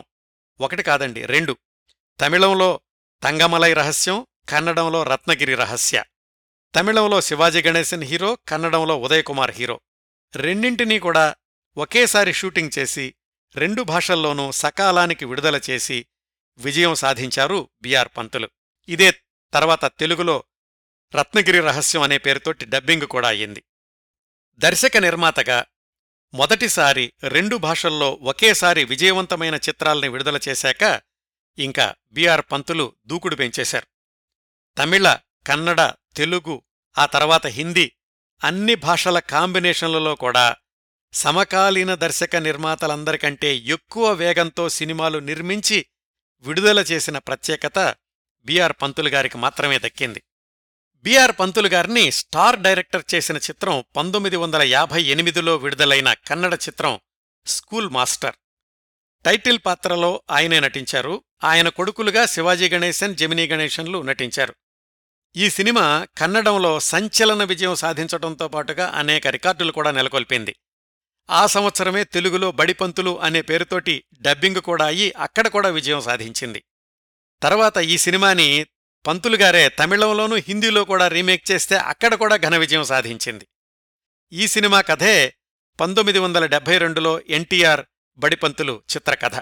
ఒకటి కాదండి రెండు, తమిళంలో తంగమలై రహస్యం, కన్నడంలో రత్నగిరి రహస్య. తమిళంలో శివాజీ గణేశన్ హీరో, కన్నడంలో ఉదయకుమార్ హీరో. రెండింటినీ కూడా ఒకేసారి షూటింగ్ చేసి రెండు భాషల్లోనూ సకాలానికి విడుదల చేసి విజయం సాధించారు బిఆర్ పంతులు. ఇదే తర్వాత తెలుగులో రత్నగిరి రహస్యం అనే పేరుతోటి డబ్బింగ్ కూడా అయ్యింది. దర్శక నిర్మాతగా మొదటిసారి రెండు భాషల్లో ఒకేసారి విజయవంతమైన చిత్రాల్ని విడుదల చేశాక ఇంకా బిఆర్ పంతులు దూకుడు పెంచేశారు. తమిళ, కన్నడ, తెలుగు, ఆ తర్వాత హిందీ అన్ని భాషల కాంబినేషన్లలో కూడా సమకాలీన దర్శక నిర్మాతలందరికంటే ఎక్కువ వేగంతో సినిమాలు నిర్మించి విడుదల చేసిన ప్రత్యేకత బిఆర్ పంతులు గారికి మాత్రమే దక్కింది. బిఆర్ పంతులు గారిని స్టార్ డైరెక్టర్ చేసిన చిత్రం పంతొమ్మిది వందల యాభై ఎనిమిదిలో విడుదలైన కన్నడ చిత్రం స్కూల్ మాస్టర్. టైటిల్ పాత్రలో ఆయనే నటించారు. ఆయన కొడుకులుగా శివాజీ గణేశన్, జెమినీ గణేశన్లు నటించారు. ఈ సినిమా కన్నడంలో సంచలన విజయం సాధించడంతో పాటుగా అనేక రికార్డులు కూడా నెలకొల్పింది. ఆ సంవత్సరమే తెలుగులో బడిపంతులు అనే పేరుతోటి డబ్బింగ్ కూడా అయ్యి అక్కడ కూడా విజయం సాధించింది. తర్వాత ఈ సినిమాని పంతులుగారే తమిళంలోనూ హిందీలో కూడా రీమేక్ చేస్తే అక్కడ కూడా ఘన విజయం సాధించింది. ఈ సినిమా కథే పంతొమ్మిది వందల డెబ్బై రెండులో ఎన్టీఆర్ బడిపంతులు చిత్రకథ.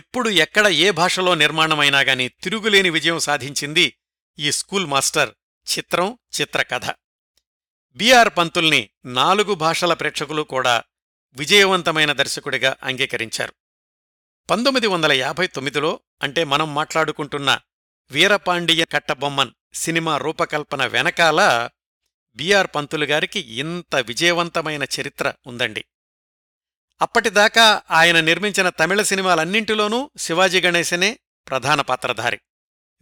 ఎప్పుడు ఎక్కడ ఏ భాషలో నిర్మాణమైనా గానీ తిరుగులేని విజయం సాధించింది ఈ స్కూల్ మాస్టర్ చిత్రం, చిత్రకథ. బిఆర్ పంతుల్ని నాలుగు భాషల ప్రేక్షకులు కూడా విజయవంతమైన దర్శకుడిగా అంగీకరించారు. పంతొమ్మిది వందల యాభై తొమ్మిదిలో అంటే మనం మాట్లాడుకుంటున్న వీరపాండియ కట్టబొమ్మన్ సినిమా రూపకల్పన వెనకాల బిఆర్ పంతులు గారికి ఇంత విజయవంతమైన చరిత్ర ఉందండి. అప్పటిదాకా ఆయన నిర్మించిన తమిళ సినిమాలన్నింటిలోనూ శివాజీ గణేశనే ప్రధాన పాత్రధారి.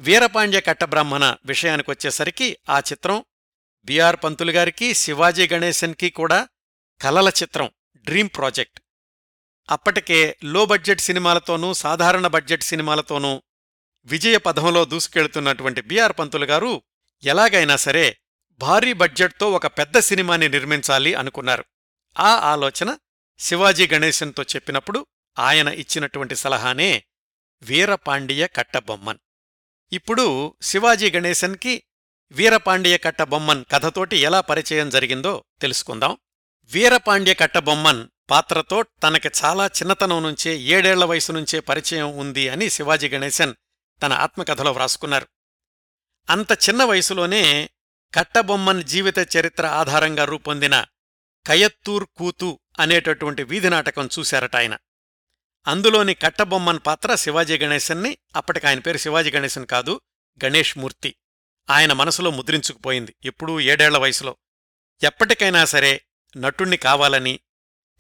వీరపాండ్య కట్టబ్రహ్మణ విషయానికొచ్చేసరికి ఆ చిత్రం బిఆర్ పంతులు గారికి, శివాజీ గణేశన్కి కూడా కలల చిత్రం, డ్రీమ్ ప్రాజెక్ట్. అప్పటికే లో బడ్జెట్ సినిమాలతోనూ సాధారణ బడ్జెట్ సినిమాలతోనూ విజయ పథంలో దూసుకెళ్తున్నటువంటి బిఆర్ పంతులు గారు ఎలాగైనా సరే భారీ బడ్జెట్తో ఒక పెద్ద సినిమాని నిర్మించాలి అనుకున్నారు. ఆ ఆలోచన శివాజీ గణేశన్తో చెప్పినప్పుడు ఆయన ఇచ్చినటువంటి సలహానే వీరపాండియ కట్టబొమ్మన్. ఇప్పుడు శివాజీ గణేశన్కి వీరపాండియ కట్టబొమ్మన్ కథతోటి ఎలా పరిచయం జరిగిందో తెలుసుకుందాం. వీరపాండ్య కట్టబొమ్మన్ పాత్రతో తనకి చాలా చిన్నతనం నుంచే, ఏడేళ్ల వయసు నుంచే పరిచయం ఉంది అని శివాజీ గణేశన్ తన ఆత్మకథలో వ్రాసుకున్నారు. అంత చిన్న వయసులోనే కట్టబొమ్మన్ జీవిత చరిత్ర ఆధారంగా రూపొందిన కయత్తూర్ కూతు అనేటటువంటి వీధి నాటకం చూశారట ఆయన. అందులోని కట్టబొమ్మన్ పాత్ర శివాజీ గణేశన్ని, అప్పటికి ఆయన పేరు శివాజీ గణేశన్ కాదు గణేష్ మూర్తి, ఆయన మనసులో ముద్రించుకుపోయింది ఎప్పుడూ ఏడేళ్ల వయసులో. ఎప్పటికైనా సరే నటుణ్ణి కావాలని,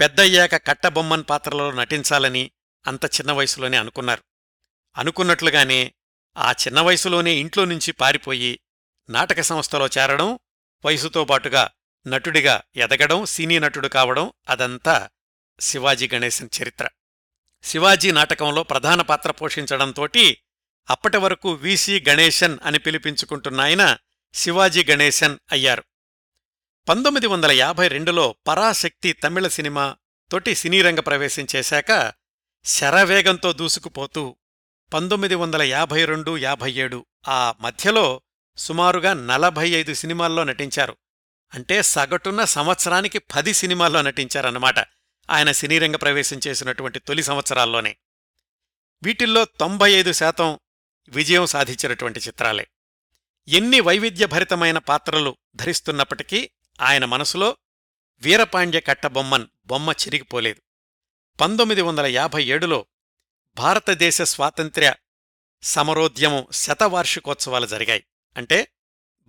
పెద్దయ్యాక కట్టబొమ్మన్ పాత్రలలో నటించాలని అంత చిన్న వయసులోనే అనుకున్నారు. అనుకున్నట్లుగానే ఆ చిన్న వయసులోనే ఇంట్లో నుంచి పారిపోయి నాటక సంస్థలో చేరడం, వయసుతో పాటుగా నటుడిగా ఎదగడం, సినీ నటుడు కావడం, అదంతా శివాజీ గణేశన్ చరిత్ర. శివాజీ నాటకంలో ప్రధాన పాత్ర పోషించడంతోటి అప్పటి వరకు వీసీ గణేశన్ అని పిలిపించుకుంటున్న ఆయన శివాజీ గణేశన్ అయ్యారు. పంతొమ్మిది వందల యాభై రెండులో పరాశక్తి తమిళ సినిమా తోటి సినీరంగ ప్రవేశం చేశాక శరవేగంతో దూసుకుపోతూ పంతొమ్మిది వందల యాభై రెండు యాభై ఏడు ఆ మధ్యలో సుమారుగా నలభై ఐదు సినిమాల్లో నటించారు. అంటే సగటున సంవత్సరానికి పది సినిమాల్లో నటించారన్నమాట ఆయన సినీరంగ ప్రవేశం చేసినటువంటి తొలి సంవత్సరాల్లోనే. వీటిల్లో తొంభై ఐదు శాతం విజయం సాధించినటువంటి చిత్రాలే. ఎన్ని వైవిధ్యభరితమైన పాత్రలు ధరిస్తున్నప్పటికీ ఆయన మనసులో వీరపాండ్య కట్టబొమ్మన్ బొమ్మ చిరిగిపోలేదు. పంతొమ్మిది వందల యాభై ఏడులో భారతదేశ స్వాతంత్ర్య సమరోద్యమం శతవార్షికోత్సవాలు జరిగాయి. అంటే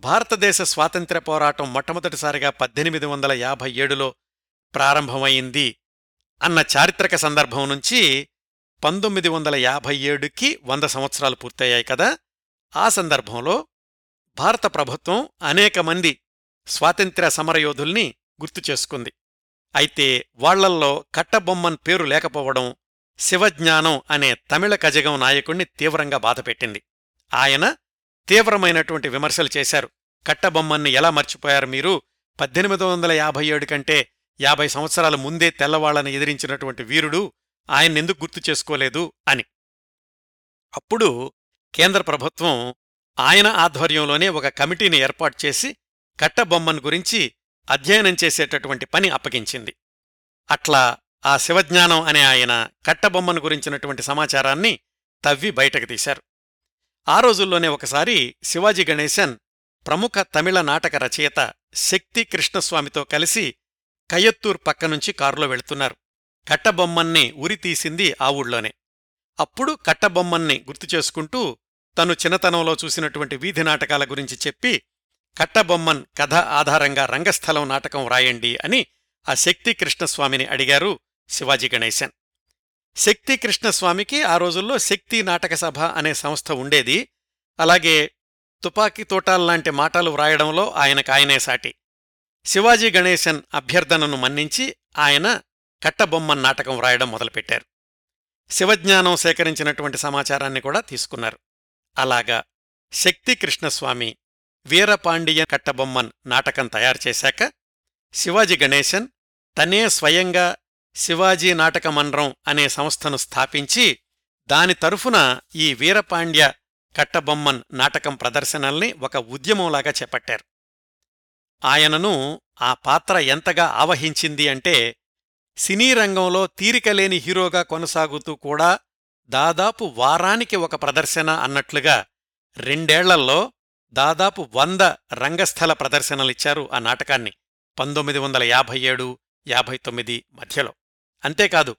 భారతదేశ స్వాతంత్ర్య పోరాటం మొట్టమొదటిసారిగా పద్దెనిమిది వందల యాభై ఏడులో ప్రారంభమైంది అన్న చారిత్రక సందర్భం నుంచి పంతొమ్మిది వందల యాభై ఏడుకి వంద సంవత్సరాలు పూర్తయ్యాయి కదా. ఆ సందర్భంలో భారత ప్రభుత్వం అనేక మంది స్వాతంత్ర్య సమరయోధుల్ని గుర్తు చేసుకుంది. అయితే వాళ్లల్లో కట్టబొమ్మన్ పేరు లేకపోవడం శివజ్ఞానం అనే తమిళ కజగం నాయకుణ్ణి తీవ్రంగా బాధపెట్టింది. ఆయన తీవ్రమైనటువంటి విమర్శలు చేశారు. కట్టబొమ్మన్ని ఎలా మర్చిపోయారు మీరు? పద్దెనిమిది వందల యాభై ఏడు కంటే యాభై సంవత్సరాల ముందే తెల్లవాళ్లను ఎదిరించినటువంటి వీరుడు, ఆయన్నెందుకు గుర్తు చేసుకోలేదు అని. అప్పుడు కేంద్ర ప్రభుత్వం ఆయన ఆధ్వర్యంలోనే ఒక కమిటీని ఏర్పాటు చేసి కట్టబొమ్మన్ గురించి అధ్యయనం చేసేటటువంటి పని అప్పగించింది. అట్లా ఆ శివజ్ఞానం అనే ఆయన కట్టబొమ్మను గురించినటువంటి సమాచారాన్ని తవ్వి బయటకు తీశారు. ఆ రోజుల్లోనే ఒకసారి శివాజీ గణేశన్ ప్రముఖ తమిళ నాటక రచయిత శక్తి కృష్ణస్వామితో కలిసి కయ్యత్తూర్ పక్కనుంచి కారులో వెళుతున్నారు. కట్టబొమ్మన్ని ఉరితీసింది ఆ ఊళ్ళోనే. అప్పుడు కట్టబొమ్మన్ని గుర్తు చేసుకుంటూ తను చిన్నతనంలో చూసినటువంటి వీధి నాటకాల గురించి చెప్పి కట్టబొమ్మన్ కథ ఆధారంగా రంగస్థలం నాటకం రాయండి అని ఆ శక్తి కృష్ణస్వామిని అడిగారు శివాజీ గణేశన్. శక్తి కృష్ణస్వామికి ఆ రోజుల్లో శక్తి నాటక సభ అనే సంస్థ ఉండేది. అలాగే తుపాకీ తోటాల్లాంటి మాటలు వ్రాయడంలో ఆయనకాయనే సాటి. శివాజీ గణేశన్ అభ్యర్థనను మన్నించి ఆయన కట్టబొమ్మన్ నాటకం వ్రాయడం మొదలుపెట్టారు. శివజ్ఞానం సేకరించినటువంటి సమాచారాన్ని కూడా తీసుకున్నారు. అలాగా శక్తి కృష్ణస్వామి వీరపాండియన్ కట్టబొమ్మన్ నాటకం తయారుచేశాక శివాజీ గణేశన్ తనే స్వయంగా శివాజీ నాటక మండరం అనే సంస్థను స్థాపించి దాని తరఫున ఈ వీరపాండ్య కట్టబొమ్మన్ నాటకం ప్రదర్శనల్ని ఒక ఉద్యమంలాగా చేపట్టారు. ఆయనను ఆ పాత్ర ఎంతగా ఆవహించింది అంటే సినీరంగంలో తీరికలేని హీరోగా కొనసాగుతూ కూడా దాదాపు వారానికి ఒక ప్రదర్శన అన్నట్లుగా రెండేళ్లల్లో దాదాపు వంద రంగస్థల ప్రదర్శనలిచ్చారు ఆ నాటకాన్ని పంతొమ్మిది వందల యాభై ఏడు యాభై తొమ్మిది మధ్యలో. అంతేకాదు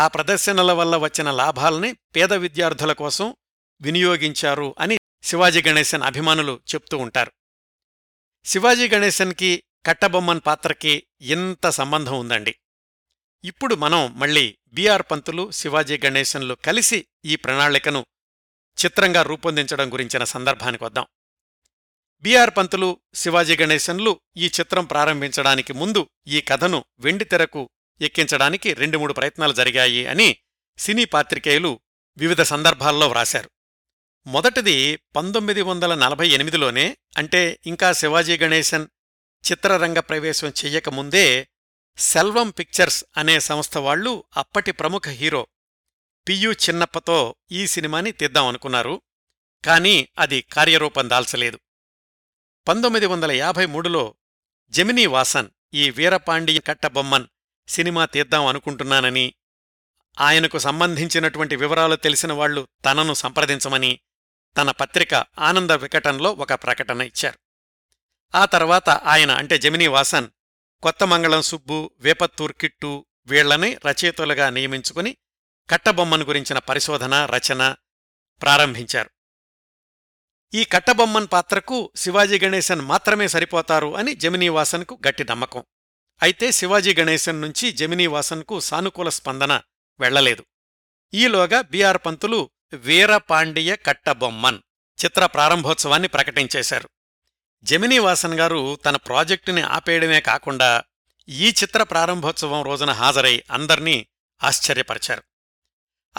ఆ ప్రదర్శనల వల్ల వచ్చిన లాభాలని పేద విద్యార్థుల కోసం వినియోగించారు అని శివాజీ గణేశన్ అభిమానులు చెప్తూ ఉంటారు. శివాజీ గణేశన్కి కట్టబొమ్మన్ పాత్రకి ఎంత సంబంధం ఉందండి. ఇప్పుడు మనం మళ్ళీ బిఆర్ పంతులు, శివాజీ గణేశన్లు కలిసి ఈ ప్రణాళికను చిత్రంగా రూపొందించడం గురించిన సందర్భానికి వద్దాం. బిఆర్ పంతులు, శివాజీ గణేశన్లు ఈ చిత్రం ప్రారంభించడానికి ముందు ఈ కథను వెండితెరకు ఎక్కించడానికి రెండు మూడు ప్రయత్నాలు జరిగాయి అని సినీ పాత్రికేయులు వివిధ సందర్భాల్లో వ్రాశారు. మొదటిది పంతొమ్మిది వందల నలభై ఎనిమిదిలోనే, అంటే ఇంకా శివాజీ గణేశన్ చిత్రరంగ ప్రవేశం చెయ్యకముందే సెల్వం పిక్చర్స్ అనే సంస్థ వాళ్లు అప్పటి ప్రముఖ హీరో పియు చిన్నప్పతో ఈ సినిమాని తీద్దామనుకున్నారు. కానీ అది కార్యరూపం దాల్చలేదు. పంతొమ్మిది వందల యాభై మూడులో జెమినీ వాసన్ ఈ వీరపాండియ కట్టబొమ్మన్ సినిమా తీద్దాం అనుకుంటున్నానని, ఆయనకు సంబంధించినటువంటి వివరాలు తెలిసిన వాళ్లు తనను సంప్రదించమని తన పత్రిక ఆనంద వికటన్లో ఒక ప్రకటన ఇచ్చారు. ఆ తర్వాత ఆయన అంటే జెమినీ వాసన్ కొత్తమంగళం సుబ్బు, వేపత్తూర్ కిట్టు వీళ్లని రచయితలుగా నియమించుకుని కట్టబొమ్మను గురించిన పరిశోధన రచన ప్రారంభించారు. ఈ కట్టబొమ్మన్ పాత్రకు శివాజీ గణేశన్ మాత్రమే సరిపోతారు అని జమినీవాసన్కు గట్టి నమ్మకం. అయితే శివాజీ గణేశన్ నుంచి జమినీవాసన్కు సానుకూల స్పందన వెళ్లలేదు. ఈలోగా బిఆర్ పంతులు వీరపాండియ కట్టబొమ్మన్ చిత్ర ప్రారంభోత్సవాన్ని ప్రకటించేశారు. జమినీవాసన్ గారు తన ప్రాజెక్టుని ఆపేయడమే కాకుండా ఈ చిత్ర ప్రారంభోత్సవం రోజున హాజరై అందర్నీ ఆశ్చర్యపరిచారు.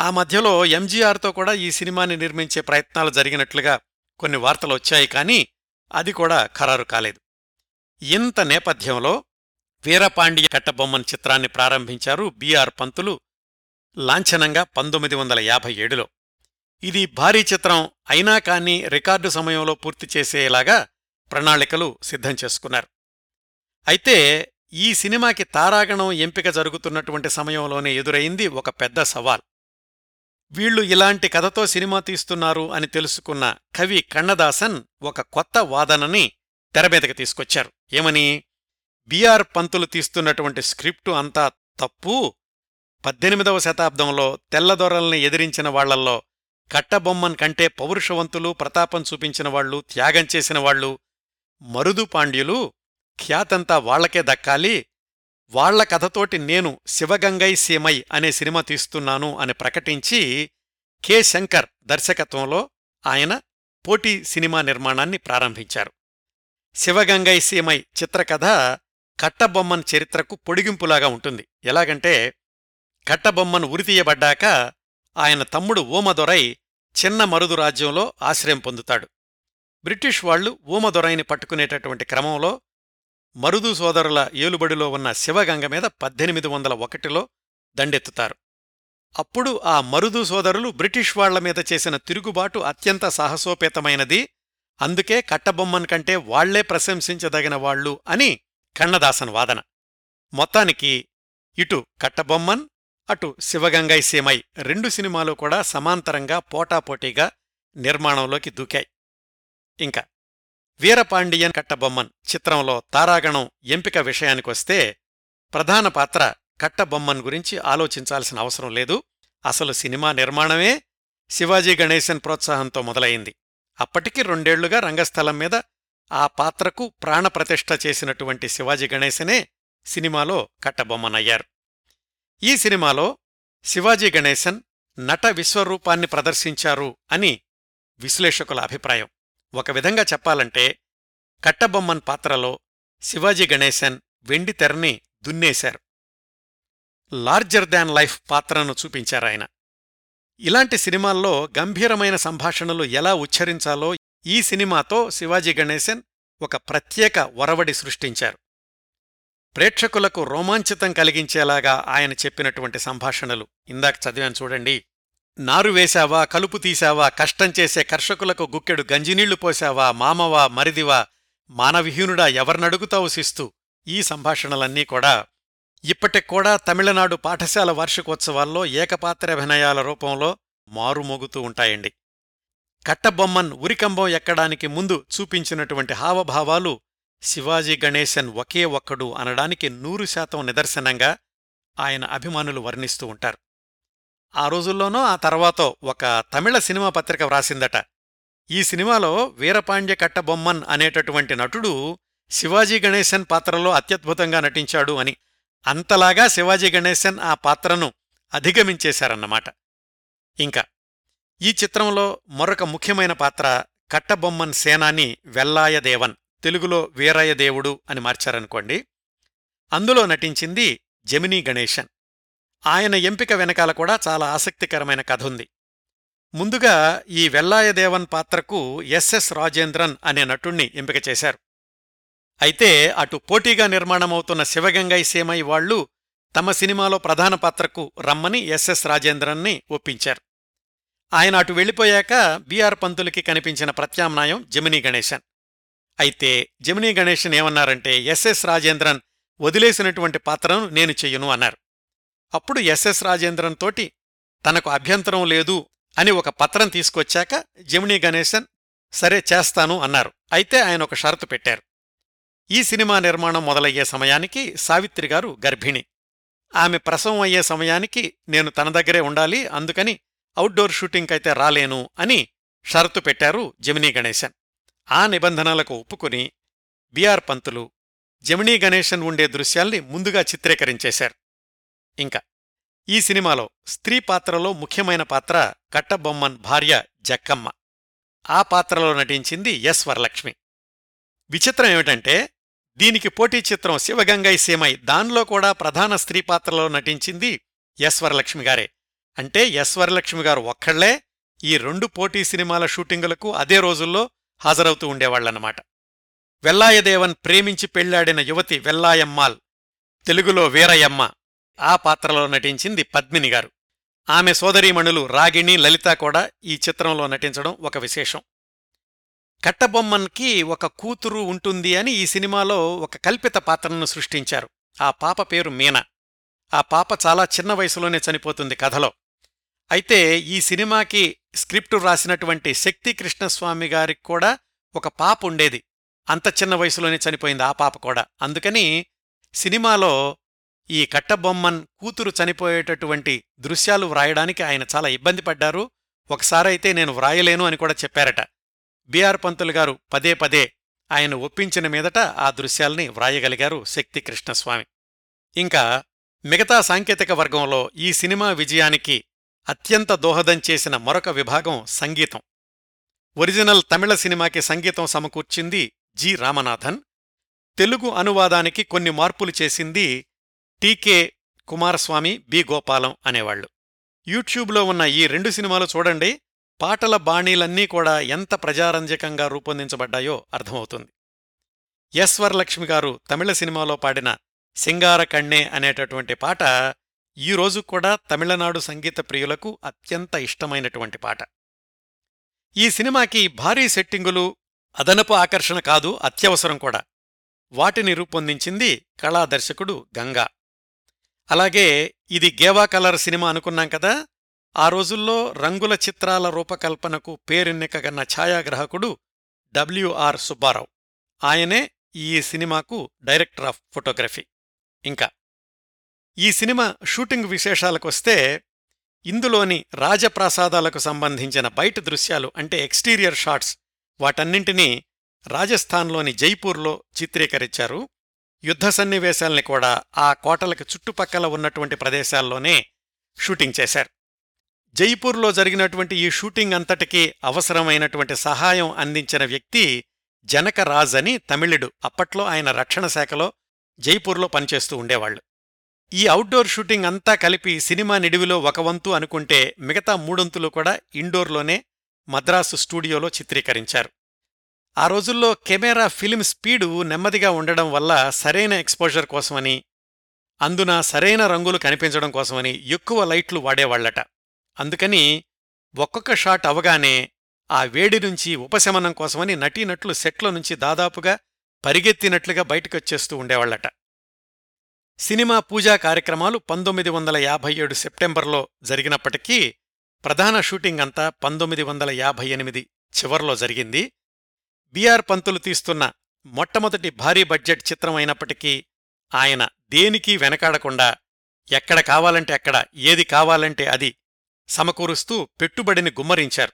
ఆ మధ్యలో ఎంజీఆర్తో కూడా ఈ సినిమాని నిర్మించే ప్రయత్నాలు జరిగినట్లుగా కొన్ని వార్తలు వచ్చాయి, కానీ అది కూడా ఖరారు కాలేదు. ఇంత నేపథ్యంలో వీరపాండియ కట్టబొమ్మన్ చిత్రాన్ని ప్రారంభించారు బిఆర్ పంతులు లాంఛనంగా పంతొమ్మిది వందల యాభై ఏడులో. ఇది భారీ చిత్రం అయినా కానీ రికార్డు సమయంలో పూర్తి చేసేలాగా ప్రణాళికలు సిద్ధం చేసుకున్నారు. అయితే ఈ సినిమాకి తారాగణం ఎంపిక జరుగుతున్నటువంటి సమయంలోనే ఎదురైంది ఒక పెద్ద సవాల్. వీళ్లు ఇలాంటి కథతో సినిమా తీస్తున్నారు అని తెలుసుకున్న కవి కన్నదాసన్ ఒక కొత్త వాదనని తెరమీదకి తీసుకొచ్చారు. ఏమని? బిఆర్ పంతులు తీస్తున్నటువంటి స్క్రిప్టు అంతా తప్పు, పద్దెనిమిదవ శతాబ్దంలో తెల్లదొరల్ని ఎదిరించిన వాళ్లల్లో కట్టబొమ్మన్ కంటే పౌరుషవంతులు, ప్రతాపం చూపించిన వాళ్లు, త్యాగం చేసిన వాళ్లు, మరుదు పాండ్యులు, ఖ్యాతంతా వాళ్లకే దక్కాలి, వాళ్ల కథతోటి నేను శివగంగై సీమై అనే సినిమా తీస్తున్నాను అని ప్రకటించి కె శంకర్ దర్శకత్వంలో ఆయన పోటీ సినిమా నిర్మాణాన్ని ప్రారంభించారు. శివగంగై సీమై చిత్రకథ కట్టబొమ్మన్ చరిత్రకు పొడిగింపులాగా ఉంటుంది. ఎలాగంటే, కట్టబొమ్మన్ ఉరితీయబడ్డాక ఆయన తమ్ముడు ఊమదొరై చిన్న మరుదు రాజ్యంలో ఆశ్రయం పొందుతాడు. బ్రిటిష్ వాళ్లు ఊమదొరైని పట్టుకునేటటువంటి క్రమంలో మరుదు సోదరుల ఏలుబడిలో ఉన్న శివగంగ మీద పద్దెనిమిది వందల ఒకటిలో దండెత్తుతారు. అప్పుడు ఆ మరుదు సోదరులు బ్రిటిష్ వాళ్ల మీద చేసిన తిరుగుబాటు అత్యంత సాహసోపేతమైనది, అందుకే కట్టబొమ్మన్ కంటే వాళ్లే ప్రశంసించదగిన వాళ్ళు అని కన్నదాసన్ వాదన. మొత్తానికి ఇటు కట్టబొమ్మన్, అటు శివగంగై సీమై రెండు సినిమాలు కూడా సమాంతరంగా పోటాపోటీగా నిర్మాణంలోకి దూకాయి. ఇంకా వీరపాండియన్ కట్టబొమ్మన్ చిత్రంలో తారాగణం ఎంపిక విషయానికొస్తే ప్రధాన పాత్ర కట్టబొమ్మన్ గురించి ఆలోచించాల్సిన అవసరం లేదు. అసలు సినిమా నిర్మాణమే శివాజీ గణేశన్ ప్రోత్సాహంతో మొదలైంది. అప్పటికి రెండేళ్లుగా రంగస్థలం మీద ఆ పాత్రకు ప్రాణప్రతిష్ఠ చేసినటువంటి శివాజీ గణేశనే సినిమాలో కట్టబొమ్మన్ అయ్యారు. ఈ సినిమాలో శివాజీ గణేశన్ నట విశ్వరూపాన్ని ప్రదర్శించారు అని విశ్లేషకుల అభిప్రాయం. ఒక విధంగా చెప్పాలంటే కట్టబొమ్మన్ పాత్రలో శివాజీ గణేశన్ వెండి తెరని దున్నేశారు, లార్జర్ దాన్ లైఫ్ పాత్రను చూపించారాయన. ఇలాంటి సినిమాల్లో గంభీరమైన సంభాషణలు ఎలా ఉచ్చరించాలో ఈ సినిమాతో శివాజీ గణేశన్ ఒక ప్రత్యేక ఒరవడి సృష్టించారు. ప్రేక్షకులకు రోమాంచితం కలిగించేలాగా ఆయన చెప్పినటువంటి సంభాషణలు ఇందాక చదివాను చూడండి. నారు వేశావా, కలుపు తీశావా, కష్టంచేసే కర్షకులకు గుక్కెడు గంజినీళ్లు పోశావా, మామవా మరిదివా, మానవహీనుడా ఎవర్నడుగుతావు శిస్తూ, ఈ సంభాషణలన్నీ కూడా ఇప్పటికూడా తమిళనాడు పాఠశాల వార్షికోత్సవాల్లో ఏకపాత్రాభినయాల రూపంలో మారుమోగుతూ ఉంటాయండి. కట్టబొమ్మన్ ఉరికంబం ఎక్కడానికి ముందు చూపించినటువంటి హావభావాలు శివాజీ గణేశన్ ఒకే ఒక్కడు అనడానికి నూరు శాతం నిదర్శనంగా ఆయన అభిమానులు వర్ణిస్తూ ఉంటారు. ఆ రోజుల్లోనో ఆ తర్వాతో ఒక తమిళ సినిమా పత్రిక వ్రాసిందట, ఈ సినిమాలో వీరపాండ్య కట్టబొమ్మన్ అనేటటువంటి నటుడు శివాజీ గణేశన్ పాత్రలో అత్యద్భుతంగా నటించాడు అని. అంతలాగా శివాజీ గణేశన్ ఆ పాత్రను అధిగమించేశారన్నమాట. ఇంకా ఈ చిత్రంలో మరొక ముఖ్యమైన పాత్ర కట్టబొమ్మన్ సేనాని వెల్లాయదేవన్, తెలుగులో వీరయ్యదేవుడు అని మార్చారనుకోండి. అందులో నటించింది జమినీ గణేశన్. ఆయన ఎంపిక వెనకాల కూడా చాలా ఆసక్తికరమైన కథ ఉంది. ముందుగా ఈ వెల్లాయదేవన్ పాత్రకు ఎస్ఎస్ రాజేంద్రన్ అనే నటుణ్ణి ఎంపిక చేశారు. అయితే అటు పోటీగా నిర్మాణమవుతున్న శివగంగై సీమై వాళ్లు తమ సినిమాలో ప్రధాన పాత్రకు రమ్మని ఎస్ఎస్ రాజేంద్రన్ని ఒప్పించారు. ఆయన అటు వెళ్ళిపోయాక బిఆర్ పంతులకి కనిపించిన ప్రత్యామ్నాయం జమినీ గణేశన్. అయితే జమినీ గణేశన్ ఏమన్నారంటే, ఎస్ఎస్ రాజేంద్రన్ వదిలేసినటువంటి పాత్రను నేను చెయ్యను అన్నారు. అప్పుడు ఎస్ఎస్ రాజేంద్రన్ తోటి తనకు అభ్యంతరం లేదు అని ఒక పత్రం తీసుకొచ్చాక జమినీ గణేశన్ సరే చేస్తాను అన్నారు. అయితే ఆయన ఒక షరతు పెట్టారు. ఈ సినిమా నిర్మాణం మొదలయ్యే సమయానికి సావిత్రిగారు గర్భిణి, ఆమె ప్రసవం అయ్యే సమయానికి నేను తన దగ్గరే ఉండాలి, అందుకని అవుట్డోర్ షూటింగ్కైతే రాలేను అని షరతు పెట్టారు జెమినీ గణేశన్. ఆ నిబంధనలకు ఒప్పుకుని బిఆర్ పంతులు జెమినీ గణేశన్ ఉండే దృశ్యాల్ని ముందుగా చిత్రీకరించేశారు. ఇంకా ఈ సినిమాలో స్త్రీ పాత్రలో ముఖ్యమైన పాత్ర కట్టబొమ్మన్ భార్య జక్కమ్మ. ఆ పాత్రలో నటించింది ఎస్ వరలక్ష్మి. విచిత్రం ఏమిటంటే దీనికి పోటీ చిత్రం శివగంగై సీమై, దానిలో కూడా ప్రధాన స్త్రీ పాత్రలో నటించింది ఎస్ వరలక్ష్మిగారే. అంటే ఎస్ వరలక్ష్మిగారు ఒక్కళ్లే ఈ రెండు పోటీ సినిమాల షూటింగులకు అదే రోజుల్లో హాజరవుతూ ఉండేవాళ్లన్నమాట. వెల్లాయదేవన్ ప్రేమించి పెళ్లాడిన యువతి వెల్లాయమ్మాల్, తెలుగులో వీరయమ్మ, ఆ పాత్రలో నటించింది పద్మినిగారు. ఆమె సోదరీమణులు రాగిణి, లలిత కూడా ఈ చిత్రంలో నటించడం ఒక విశేషం. కట్టబొమ్మన్కి ఒక కూతురు ఉంటుంది అని ఈ సినిమాలో ఒక కల్పిత పాత్రను సృష్టించారు. ఆ పాప పేరు మీనా. ఆ పాప చాలా చిన్న వయసులోనే చనిపోతుంది కథలో. అయితే ఈ సినిమాకి స్క్రిప్టు రాసినటువంటి శక్తి కృష్ణస్వామి గారికి కూడా ఒక పాప ఉండేది. అంత చిన్న వయసులోనే చనిపోయింది ఆ పాప కూడా. అందుకని సినిమాలో ఈ కట్టబొమ్మన్ కూతురు చనిపోయేటటువంటి దృశ్యాలు వ్రాయడానికి ఆయన చాలా ఇబ్బంది పడ్డారు. ఒకసారైతే నేను వ్రాయలేను అని కూడా చెప్పారట. బిఆర్ పంతులు గారు పదే పదే ఆయన ఒప్పించిన మీదట ఆ దృశ్యాల్ని వ్రాయగలిగారు శక్తి కృష్ణస్వామి. ఇంకా మిగతా సాంకేతిక వర్గంలో ఈ సినిమా విజయానికి అత్యంత దోహదం చేసిన మరొక విభాగం సంగీతం. ఒరిజినల్ తమిళ సినిమాకి సంగీతం సమకూర్చింది జి రామనాథన్. తెలుగు అనువాదానికి కొన్ని మార్పులు చేసింది టీకే కుమారస్వామి, బి గోపాలం అనేవాళ్లు. యూట్యూబ్లో ఉన్న ఈ రెండు సినిమాలు చూడండి. పాటల బాణీలన్నీ కూడా ఎంత ప్రజారంజకంగా రూపొందించబడ్డాయో అర్థమవుతుంది. ఎస్ వరలక్ష్మి గారు తమిళ సినిమాలో పాడిన సింగార కణ్ణే అనేటటువంటి పాట ఈ రోజు కూడా తమిళనాడు సంగీత ప్రియులకు అత్యంత ఇష్టమైనటువంటి పాట. ఈ సినిమాకి భారీ సెట్టింగులు అదనపు ఆకర్షణ కాదు, అత్యవసరం కూడా. వాటిని రూపొందించింది కళాదర్శకుడు గంగా. అలాగే ఇది గేవా కలర్ సినిమా అనుకున్నాం కదా. ఆ రోజుల్లో రంగుల చిత్రాల రూపకల్పనకు పేరెన్నికగన్న ఛాయాగ్రాహకుడు డబ్ల్యూఆర్ సుబ్బారావు. ఆయనే ఈ సినిమాకు డైరెక్టర్ ఆఫ్ ఫోటోగ్రఫీ. ఇంకా ఈ సినిమా షూటింగ్ విశేషాలకొస్తే ఇందులోని రాజప్రాసాదాలకు సంబంధించిన బయట దృశ్యాలు అంటే ఎక్స్టీరియర్ షాట్స్ వాటన్నింటినీ రాజస్థాన్లోని జైపూర్లో చిత్రీకరించారు. యుద్ధ సన్నివేశాల్ని కూడా ఆ కోటలకు చుట్టుపక్కల ఉన్నటువంటి ప్రదేశాల్లోనే షూటింగ్ చేశారు. జైపూర్లో జరిగినటువంటి ఈ షూటింగ్ అంతటికీ అవసరమైనటువంటి సహాయం అందించిన వ్యక్తి జనకరాజ్ అని తమిళుడు. అప్పట్లో ఆయన రక్షణ శాఖలో జైపూర్లో పనిచేస్తూ ఉండేవాళ్లు. ఈ అవుట్డోర్ షూటింగ్ అంతా కలిపి సినిమా నిడివిలో ఒక వంతు అనుకుంటే మిగతా మూడొంతులు కూడా ఇండోర్లోనే మద్రాసు స్టూడియోలో చిత్రీకరించారు. ఆ రోజుల్లో కెమెరా ఫిల్మ్ స్పీడు నెమ్మదిగా ఉండడం వల్ల సరైన ఎక్స్పోజర్ కోసమని, అందున సరైన రంగులు కనిపించడం కోసమని ఎక్కువ లైట్లు వాడేవాళ్లట. అందుకని ఒక్కొక్క షాట్ అవగానే ఆ వేడి నుంచి ఉపశమనం కోసమని నటీనటులు సెట్ల నుంచి దాదాపుగా పరిగెత్తినట్లుగా బయటకొచ్చేస్తూ ఉండేవాళ్లట. సినిమా పూజా కార్యక్రమాలు పంతొమ్మిది వందల యాభై ఏడు సెప్టెంబర్లో జరిగినప్పటికీ ప్రధాన షూటింగ్ అంతా పంతొమ్మిది వందల యాభై ఎనిమిది చివర్లో జరిగింది. బిఆర్ పంతులు తీస్తున్న మొట్టమొదటి భారీ బడ్జెట్ చిత్రమైనప్పటికీ ఆయన దేనికీ వెనకాడకుండా ఎక్కడ కావాలంటే అక్కడ, ఏది కావాలంటే అది సమకూరుస్తూ పెట్టుబడిని గుమ్మరించారు.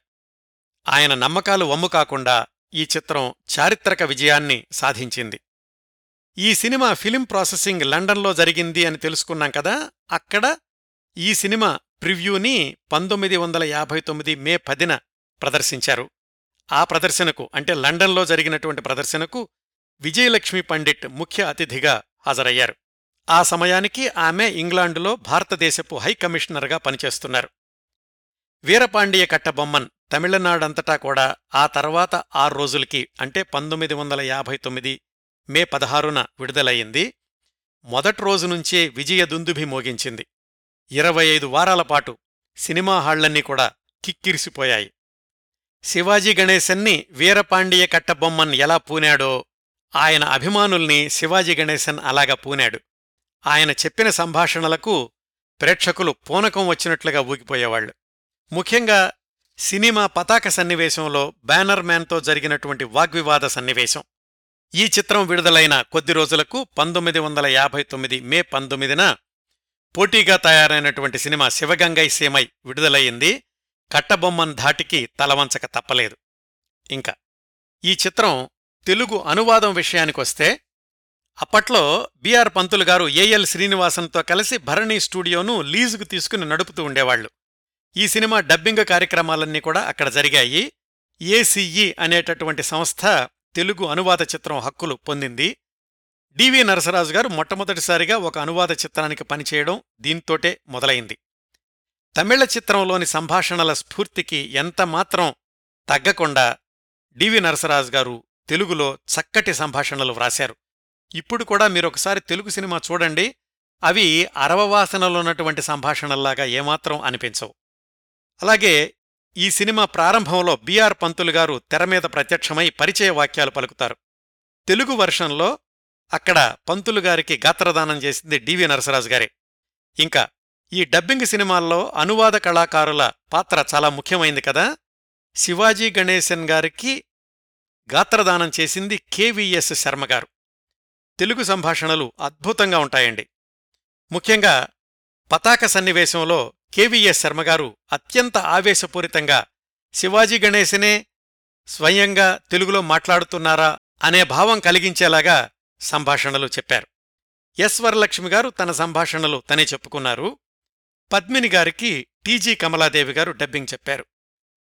ఆయన నమ్మకాలు వమ్ము కాకుండా ఈ చిత్రం చారిత్రక విజయాన్ని సాధించింది. ఈ సినిమా ఫిలిం ప్రాసెసింగ్ లండన్లో జరిగింది అని తెలుసుకున్నాం కదా. అక్కడ ఈ సినిమా ప్రివ్యూని పంతొమ్మిది వందల యాభై తొమ్మిది మే పదిన ప్రదర్శించారు. ఆ ప్రదర్శనకు అంటే లండన్లో జరిగినటువంటి ప్రదర్శనకు విజయలక్ష్మి పండిట్ ముఖ్య అతిథిగా హాజరయ్యారు. ఆ సమయానికి ఆమె ఇంగ్లాండులో భారతదేశపు హైకమిషనర్గా పనిచేస్తున్నారు. వీరపాండియ కట్టబొమ్మన్ తమిళనాడంతటా కూడా ఆ తర్వాత ఆరు రోజులకి అంటే పంతొమ్మిది వందల యాభై తొమ్మిది మే పదహారున విడుదలయ్యింది. మొదటి రోజు నుంచే విజయదుందుభి మోగించింది. ఇరవై ఐదు వారాల పాటు సినిమా హాళ్లన్నీ కూడా కిక్కిరిసిపోయాయి. శివాజీ గణేశన్ని వీరపాండియ కట్టబొమ్మన్ ఎలా పూనాడో ఆయన అభిమానుల్ని శివాజీ గణేశన్ అలాగా పూనాడు. ఆయన చెప్పిన సంభాషణలకు ప్రేక్షకులు పూనకం వచ్చినట్లుగా ఊగిపోయేవాళ్లు. ముఖ్యంగా సినిమా పతాక సన్నివేశంలో బ్యానర్ మ్యాన్తో జరిగినటువంటి వాగ్వివాద సన్నివేశం. ఈ చిత్రం విడుదలైన కొద్ది రోజులకు పంతొమ్మిది వందల యాభై తొమ్మిది మే పంతొమ్మిదిన పోటీగా తయారైనటువంటి సినిమా శివగంగై సీమై విడుదలయ్యింది. కట్టబొమ్మన్ ధాటికి తలవంచక తప్పలేదు. ఇంకా ఈ చిత్రం తెలుగు అనువాదం విషయానికొస్తే అప్పట్లో బిఆర్ పంతులు గారు ఏఎల్ శ్రీనివాసన్తో కలిసి భరణి స్టూడియోను లీజుకు తీసుకుని నడుపుతూ ఉండేవాళ్లు. ఈ సినిమా డబ్బింగ్ కార్యక్రమాలన్నీ కూడా అక్కడ జరిగాయి. ఏసీఈ అనేటటువంటి సంస్థ తెలుగు అనువాద చిత్రం హక్కులు పొందింది. డివి నరసరాజు గారు మొట్టమొదటిసారిగా ఒక అనువాద చిత్రానికి పనిచేయడం దీంతోటే మొదలైంది. తమిళ చిత్రంలోని సంభాషణల స్ఫూర్తికి ఎంతమాత్రం తగ్గకుండా డివి నరసరాజు గారు తెలుగులో చక్కటి సంభాషణలు వ్రాశారు. ఇప్పుడు కూడా మీరొకసారి తెలుగు సినిమా చూడండి, అవి అరవవాసనలోన్నటువంటి సంభాషణల్లాగా ఏమాత్రం అనిపించవు. అలాగే ఈ సినిమా ప్రారంభంలో బిఆర్ పంతులు గారు తెరమీద ప్రత్యక్షమై పరిచయ వాక్యాలు పలుకుతారు. తెలుగు వర్షన్లో అక్కడ పంతులు గారికి గాత్రదానం చేసింది డివి నరసరాజు గారే. ఇంకా ఈ డబ్బింగ్ సినిమాల్లో అనువాద కళాకారుల పాత్ర చాలా ముఖ్యమైంది కదా. శివాజీ గణేశన్ గారికి గాత్రదానం చేసింది కెవిఎస్ శర్మ గారు. తెలుగు సంభాషణలు అద్భుతంగా ఉంటాయండి. ముఖ్యంగా పతాక సన్నివేశంలో కెవిఎస్ శర్మగారు అత్యంత ఆవేశపూరితంగా శివాజీ గణేశనే స్వయంగా తెలుగులో మాట్లాడుతున్నారా అనే భావం కలిగించేలాగా సంభాషణలు చెప్పారు. ఎస్ వరలక్ష్మి గారు తన సంభాషణలు తనే చెప్పుకున్నారు. పద్మిని గారికి టీజీ కమలాదేవి గారు డబ్బింగ్ చెప్పారు.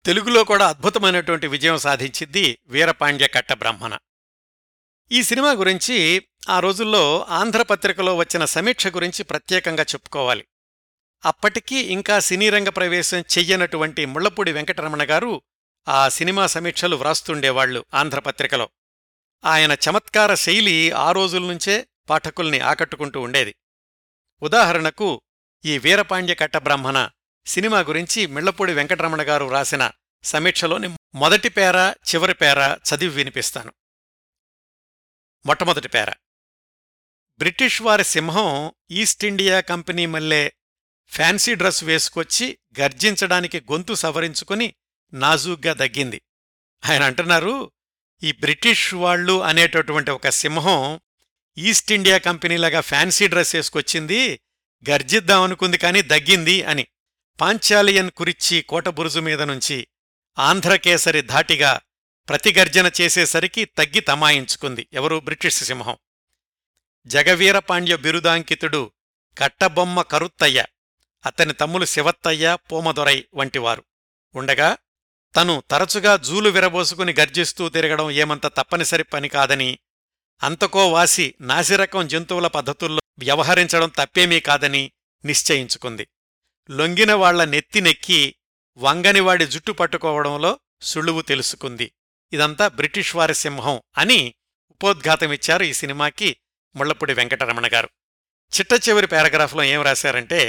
తెలుగులో కూడా అద్భుతమైనటువంటి విజయం సాధించింది వీరపాండ్య కట్టబ్రాహ్మణ. ఈ సినిమా గురించి ఆ రోజుల్లో ఆంధ్రపత్రికలో వచ్చిన సమీక్ష గురించి ప్రత్యేకంగా చెప్పుకోవాలి. అప్పటికీ ఇంకా సినీరంగ ప్రవేశం చెయ్యనటువంటి ముళ్లపూడి వెంకటరమణ గారు ఆ సినిమా సమీక్షలు వ్రాస్తుండేవాళ్లు ఆంధ్రపత్రికలో. ఆయన చమత్కార శైలి ఆ రోజుల్నుంచే పాఠకుల్ని ఆకట్టుకుంటూ ఉండేది. ఉదాహరణకు ఈ వీరపాండ్య కట్టబ్రాహ్మణ సినిమా గురించి ముళ్లపూడి వెంకటరమణ గారు వ్రాసిన సమీక్షలోని మొదటి పేర చివరి పేర చదివి వినిపిస్తాను. మొట్టమొదటి పేర: బ్రిటిష్ వారి సింహం ఈస్టిండియా కంపెనీ మల్లె ఫ్యాన్సీ డ్రెస్ వేసుకొచ్చి గర్జించడానికి గొంతు సవరించుకుని నాజూగ్గా దగ్గింది. ఆయన అంటున్నారు, ఈ బ్రిటిష్ వాళ్ళు అనేటటువంటి ఒక సింహం ఈస్టిండియా కంపెనీలాగా ఫ్యాన్సీ డ్రెస్ వేసుకొచ్చింది, గర్జిద్దామనుకుంది కానీ దగ్గింది అని పాంచాలియన్ కురిచ్చి కోటబురుజు మీద నుంచి ఆంధ్రకేసరి ధాటిగా ప్రతిగర్జన చేసేసరికి తగ్గి తమాయించుకుంది. ఎవరు? బ్రిటిష్ సింహం. జగవీరపాండ్య బిరుదాంకితుడు కట్టబొమ్మ కరుత్తయ్య, అతని తమ్ములు శివత్తయ్య, పోమదొరై వంటివారు ఉండగా తను తరచుగా జూలు విరబోసుకుని గర్జిస్తూ తిరగడం ఏమంత తప్పనిసరి పని కాదని, అంతకో వాసి నాసిరకం జంతువుల పద్ధతుల్లో వ్యవహరించడం తప్పేమీ కాదని నిశ్చయించుకుంది. లొంగినవాళ్ల నెత్తినెక్కి వంగనివాడి జుట్టు పట్టుకోవడంలో సుళువు తెలుసుకుంది. ఇదంతా బ్రిటిష్ వారి సింహం అని ఉపోద్ఘాతమిచ్చారు ఈ సినిమాకి ముళ్లపూడి వెంకటరమణ గారు. చిట్ట చివరి పారాగ్రాఫ్లో ఏం రాశారంటే,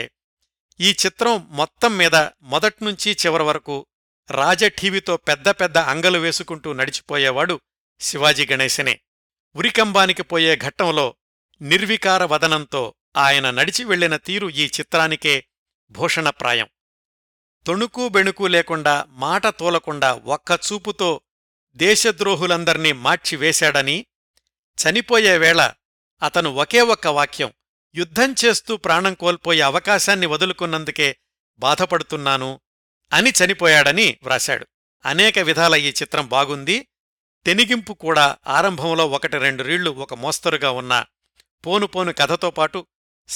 ఈ చిత్రం మొత్తం మీద మొదట్నుంచి చివరి వరకు రాజఠీవితో పెద్ద పెద్ద అంగలు వేసుకుంటూ నడిచిపోయేవాడు శివాజీ గణేశనే. ఉరికంబానికి పోయే ఘట్టంలో నిర్వికార వదనంతో ఆయన నడిచి వెళ్లిన తీరు ఈ చిత్రానికే భూషణప్రాయం. తొణుకు బెణుకు లేకుండా, మాట తోలకుండా ఒక్కచూపుతో దేశద్రోహులందర్నీ మార్చివేశాడని, చనిపోయేవేళ అతను ఒకే ఒక్క వాక్యం, యుద్ధం చేస్తూ ప్రాణం కోల్పోయే అవకాశాన్ని వదులుకున్నందుకే బాధపడుతున్నాను అని చనిపోయాడని వ్రాశాడు. అనేక విధాల ఈ చిత్రం బాగుంది. తెనిగింపు కూడా ఆరంభంలో ఒకటి రెండు రీళ్లు ఒక మోస్తరుగా ఉన్న పోను పోను కథతో పాటు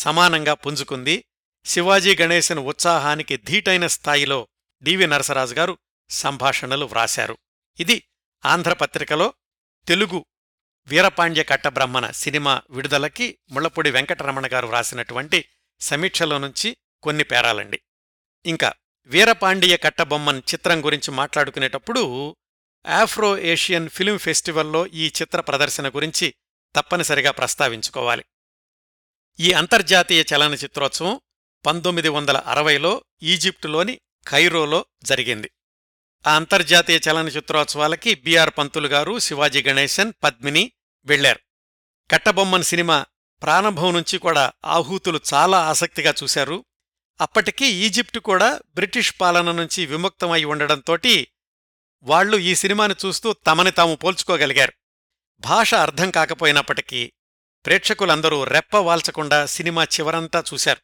సమానంగా పుంజుకుంది. శివాజీ గణేశన్ ఉత్సాహానికి ధీటైన స్థాయిలో డివి నరసరాజు గారు సంభాషణలు వ్రాశారు. ఇది ఆంధ్రపత్రికలో తెలుగు వీరపాండ్య కట్టబ్రాహ్మణ సినిమా విడుదలకి ముళ్లపూడి వెంకటరమణ గారు వ్రాసినటువంటి సమీక్షలో నుంచి కొన్ని పేరాలండి. ఇంకా వీరపాండియ కట్టబొమ్మన్ చిత్రం గురించి మాట్లాడుకునేటప్పుడు ఆఫ్రో ఏషియన్ ఫిల్మ్ ఫెస్టివల్లో ఈ చిత్ర ప్రదర్శన గురించి తప్పనిసరిగా ప్రస్తావించుకోవాలి. ఈ అంతర్జాతీయ చలనచిత్రోత్సవం పంతొమ్మిది వందల అరవైలో ఈజిప్టులోని ఖైరోలో జరిగింది. ఆ అంతర్జాతీయ చలనచిత్రోత్సవాలకి బిఆర్ పంతులు గారు, శివాజీ గణేశన్, పద్మిని వెళ్లారు. కట్టబొమ్మన్ సినిమా ప్రారంభం నుంచి కూడా ఆహూతులు చాలా ఆసక్తిగా చూశారు. అప్పటికీ ఈజిప్టు కూడా బ్రిటిష్ పాలన నుంచి విముక్తమై ఉండడంతోటి వాళ్లు ఈ సినిమాని చూస్తూ తమని తాము పోల్చుకోగలిగారు. భాష అర్థం కాకపోయినప్పటికీ ప్రేక్షకులందరూ రెప్ప వాల్చకుండా సినిమా చివరంతా చూశారు.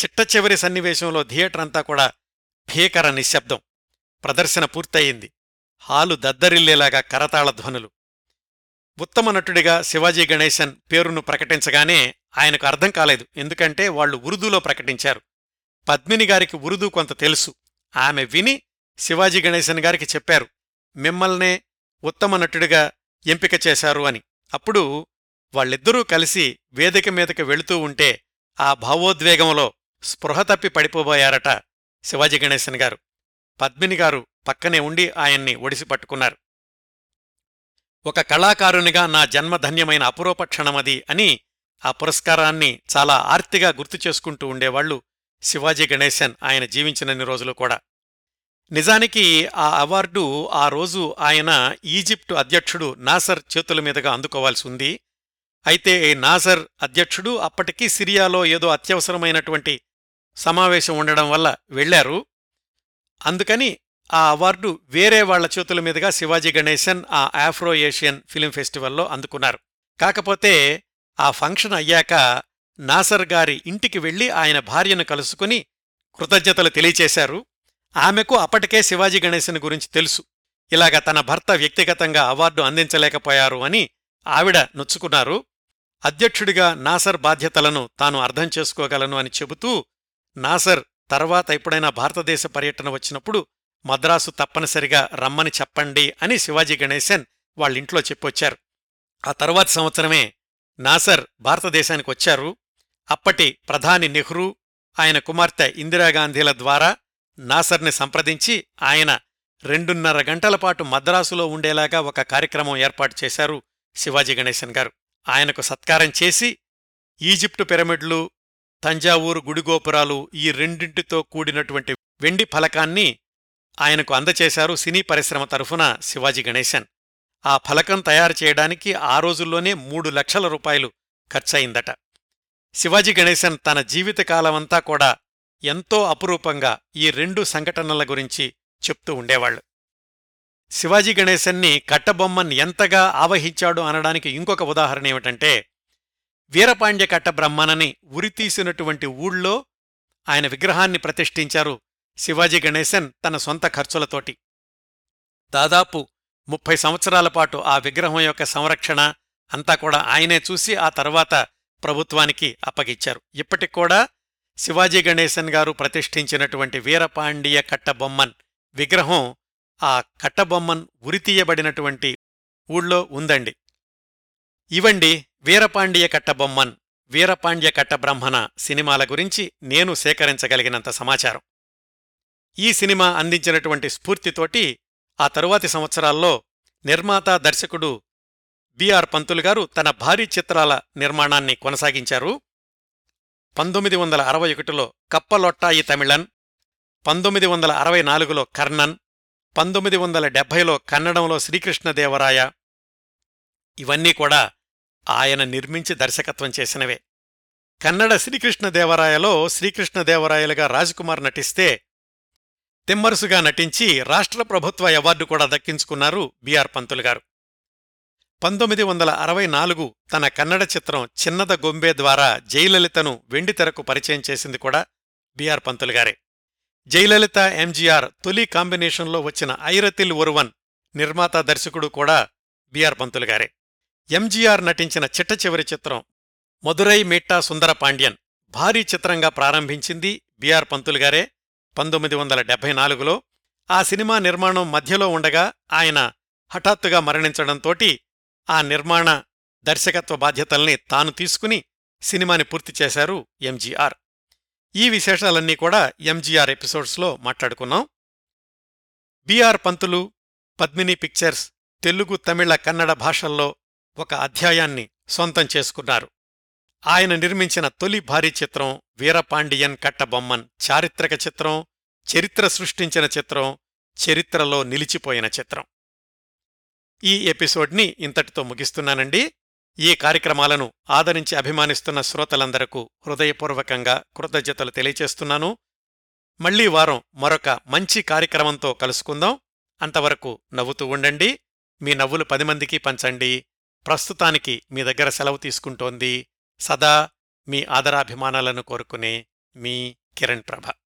చిట్ట చివరి సన్నివేశంలో థియేటర్ అంతా కూడా భీకర నిశ్శబ్దం. ప్రదర్శన పూర్తయింది. హాలు దద్దరిల్లేలాగా కరతాళధ్వనులు. ఉత్తమ నటుడిగా శివాజీ గణేశన్ పేరును ప్రకటించగానే ఆయనకు అర్థం కాలేదు. ఎందుకంటే వాళ్లు ఉర్దూలో ప్రకటించారు. పద్మినిగారికి ఉర్దూ కొంత తెలుసు. ఆమె విని శివాజీ గణేశన్ గారికి చెప్పారు, మిమ్మల్నే ఉత్తమ నటుడిగా ఎంపిక చేశారు అని. అప్పుడు వాళ్ళిద్దరూ కలిసి వేదిక మీదకి వెళుతూ ఉంటే ఆ భావోద్వేగంలో స్పృహ తప్పి పడిపోబోయారట శివాజీ గణేశన్ గారు. పద్మినిగారు పక్కనే ఉండి ఆయన్ని ఒడిసి పట్టుకున్నారు. ఒక కళాకారునిగా నా జన్మధన్యమైన అపురూప క్షణమది అని ఆ పురస్కారాన్ని చాలా ఆర్తిగా గుర్తు చేసుకుంటూ ఉండేవాళ్లు శివాజీ గణేశన్ ఆయన జీవించినన్ని రోజులు కూడా. నిజానికి ఆ అవార్డు ఆ రోజు ఆయన ఈజిప్టు అధ్యక్షుడు నాసర్ చేతుల మీదుగా అందుకోవాల్సి ఉంది. అయితే నాసర్ అధ్యక్షుడు అప్పటికీ సిరియాలో ఏదో అత్యవసరమైనటువంటి సమావేశం ఉండడం వల్ల వెళ్లారు. అందుకని ఆ అవార్డు వేరే వాళ్ల చేతుల మీదుగా శివాజీ గణేశన్ ఆ ఆఫ్రో ఏషియన్ ఫిలిం ఫెస్టివల్లో అందుకున్నారు. కాకపోతే ఆ ఫంక్షన్ అయ్యాక నాసర్ గారి ఇంటికి వెళ్లి ఆయన భార్యను కలుసుకుని కృతజ్ఞతలు తెలియచేశారు. ఆమెకు అప్పటికే శివాజీ గణేశన్ గురించి తెలుసు. ఇలాగ తన భర్త వ్యక్తిగతంగా అవార్డు అందించలేకపోయారు అని ఆవిడ నొచ్చుకున్నారు. అధ్యక్షుడిగా నాసర్ బాధ్యతలను తాను అర్థం చేసుకోగలను అని చెబుతూ నాసర్ తర్వాత ఎప్పుడైనా భారతదేశ పర్యటన వచ్చినప్పుడు మద్రాసు తప్పనిసరిగా రమ్మని చెప్పండి అని శివాజీ గణేశన్ వాళ్ళింట్లో చెప్పొచ్చారు. ఆ తర్వాత సంవత్సరమే నాసర్ భారతదేశానికి వచ్చారు. అప్పటి ప్రధాని నెహ్రూ ఆయన కుమార్తె ఇందిరాగాంధీల ద్వారా నాసర్ని సంప్రదించి ఆయన రెండున్నర గంటల పాటు మద్రాసులో ఉండేలాగా ఒక కార్యక్రమం ఏర్పాటు చేశారు శివాజీ గణేశన్ గారు. ఆయనకు సత్కారం చేసి ఈజిప్టు పిరమిడ్లు, తంజావూరు గుడిగోపురాలు ఈ రెండింటితో కూడినటువంటి వెండి ఫలకాన్ని ఆయనకు అందచేశారు సినీ పరిశ్రమ తరఫున శివాజీ గణేశన్. ఆ ఫలకం తయారు చేయడానికి ఆ రోజుల్లోనే మూడు లక్షల రూపాయలు ఖర్చయిందట. శివాజీ గణేశన్ తన జీవితకాలమంతా కూడా ఎంతో అపురూపంగా ఈ రెండు సంఘటనల గురించి చెప్తూ ఉండేవాళ్లు. శివాజీ గణేశన్ని కట్టబొమ్మన్ ఎంతగా ఆవహించాడు అనడానికి ఇంకొక ఉదాహరణ ఏమిటంటే, వీరపాండ్య కట్టబ్రహ్మనని ఉరితీసినటువంటి ఊళ్ళో ఆయన విగ్రహాన్ని ప్రతిష్ఠించారు శివాజీ గణేశన్ తన సొంత ఖర్చులతోటి. దాదాపు ముప్పై సంవత్సరాల పాటు ఆ విగ్రహం యొక్క సంరక్షణ అంతా కూడా ఆయనే చూసి ఆ తర్వాత ప్రభుత్వానికి అప్పగిచ్చారు. ఇప్పటికూడా శివాజీ గణేశన్ గారు ప్రతిష్ఠించినటువంటి వీరపాండియ కట్టబొమ్మన్ విగ్రహం ఆ కట్టబొమ్మన్ ఉరితీయబడినటువంటి ఊళ్ళో ఉందండి. ఇవండి వీరపాండియ కట్టబొమ్మన్, వీరపాండ్య కట్టబ్రహ్మణ సినిమాల గురించి నేను సేకరించగలిగినంత సమాచారం. ఈ సినిమా అందించినటువంటి స్ఫూర్తితోటి ఆ తరువాతి సంవత్సరాల్లో నిర్మాత దర్శకుడు బిఆర్ పంతులు గారు తన భారీ చిత్రాల నిర్మాణాన్ని కొనసాగించారు. పంతొమ్మిది వందల అరవై ఒకటిలో కప్పలొట్టాయి తమిళన్, పంతొమ్మిది వందల అరవై నాలుగులో కర్ణన్, పంతొమ్మిది వందల డెబ్బైలో కన్నడంలో శ్రీకృష్ణదేవరాయ, ఇవన్నీ కూడా ఆయన నిర్మించి దర్శకత్వం చేసినవే. కన్నడ శ్రీకృష్ణదేవరాయలో శ్రీకృష్ణదేవరాయలుగా రాజ్కుమార్ నటిస్తే తిమ్మరుసుగా నటించి రాష్ట్ర ప్రభుత్వ అవార్డు కూడా దక్కించుకున్నారు బిఆర్ పంతులు గారు. పంతొమ్మిది వందల అరవై నాలుగు తన కన్నడ చిత్రం చిన్నద గొంబే ద్వారా జయలలితను వెండితెరకు పరిచయం చేసింది కూడా బిఆర్ పంతులు గారే. జయలలిత ఎంజీఆర్ తొలి కాంబినేషన్లో వచ్చిన ఐరతిల్ ఒరువన్ నిర్మాత దర్శకుడు కూడా బిఆర్ పంతులు గారే. ఎంజీఆర్ నటించిన చిట్ట చివరి చిత్రం మధురై మీట్టా సుందర పాండ్యన్ భారీ చిత్రంగా ప్రారంభించింది బిఆర్ పంతులు గారే పంతొమ్మిది వందల డెబ్బై నాలుగులో. ఆ సినిమా నిర్మాణం మధ్యలో ఉండగా ఆయన హఠాత్తుగా మరణించడంతోటి ఆ నిర్మాణ దర్శకత్వ బాధ్యతల్ని తాను తీసుకుని సినిమాని పూర్తి చేశారు ఎంజీఆర్. ఈ విశేషాలన్నీ కూడా ఎంజీఆర్ ఎపిసోడ్స్లో మాట్లాడుకున్నాం. బిఆర్ పంతులు పద్మిని పిక్చర్స్ తెలుగు, తమిళ, కన్నడ భాషల్లో ఒక అధ్యాయాన్ని సొంతం చేసుకున్నారు. ఆయన నిర్మించిన తొలి భారీ చిత్రం వీరపాండియన్ కట్టబొమ్మన్ చారిత్రక చిత్రం, చరిత్ర సృష్టించిన చిత్రం, చరిత్రలో నిలిచిపోయిన చిత్రం. ఈ ఎపిసోడ్ని ఇంతటితో ముగిస్తున్నానండి. ఈ కార్యక్రమాలను ఆదరించి అభిమానిస్తున్న శ్రోతలందరకు హృదయపూర్వకంగా కృతజ్ఞతలు తెలియచేస్తున్నాను. మళ్లీ వారం మరొక మంచి కార్యక్రమంతో కలుసుకుందాం. అంతవరకు నవ్వుతూ ఉండండి. మీ నవ్వులు పది మందికి పంచండి. ప్రస్తుతానికి మీ దగ్గర సెలవు తీసుకుంటోంది సదా మీ ఆదరాభిమానాలను కోరుకునే మీ కిరణ్ ప్రభ.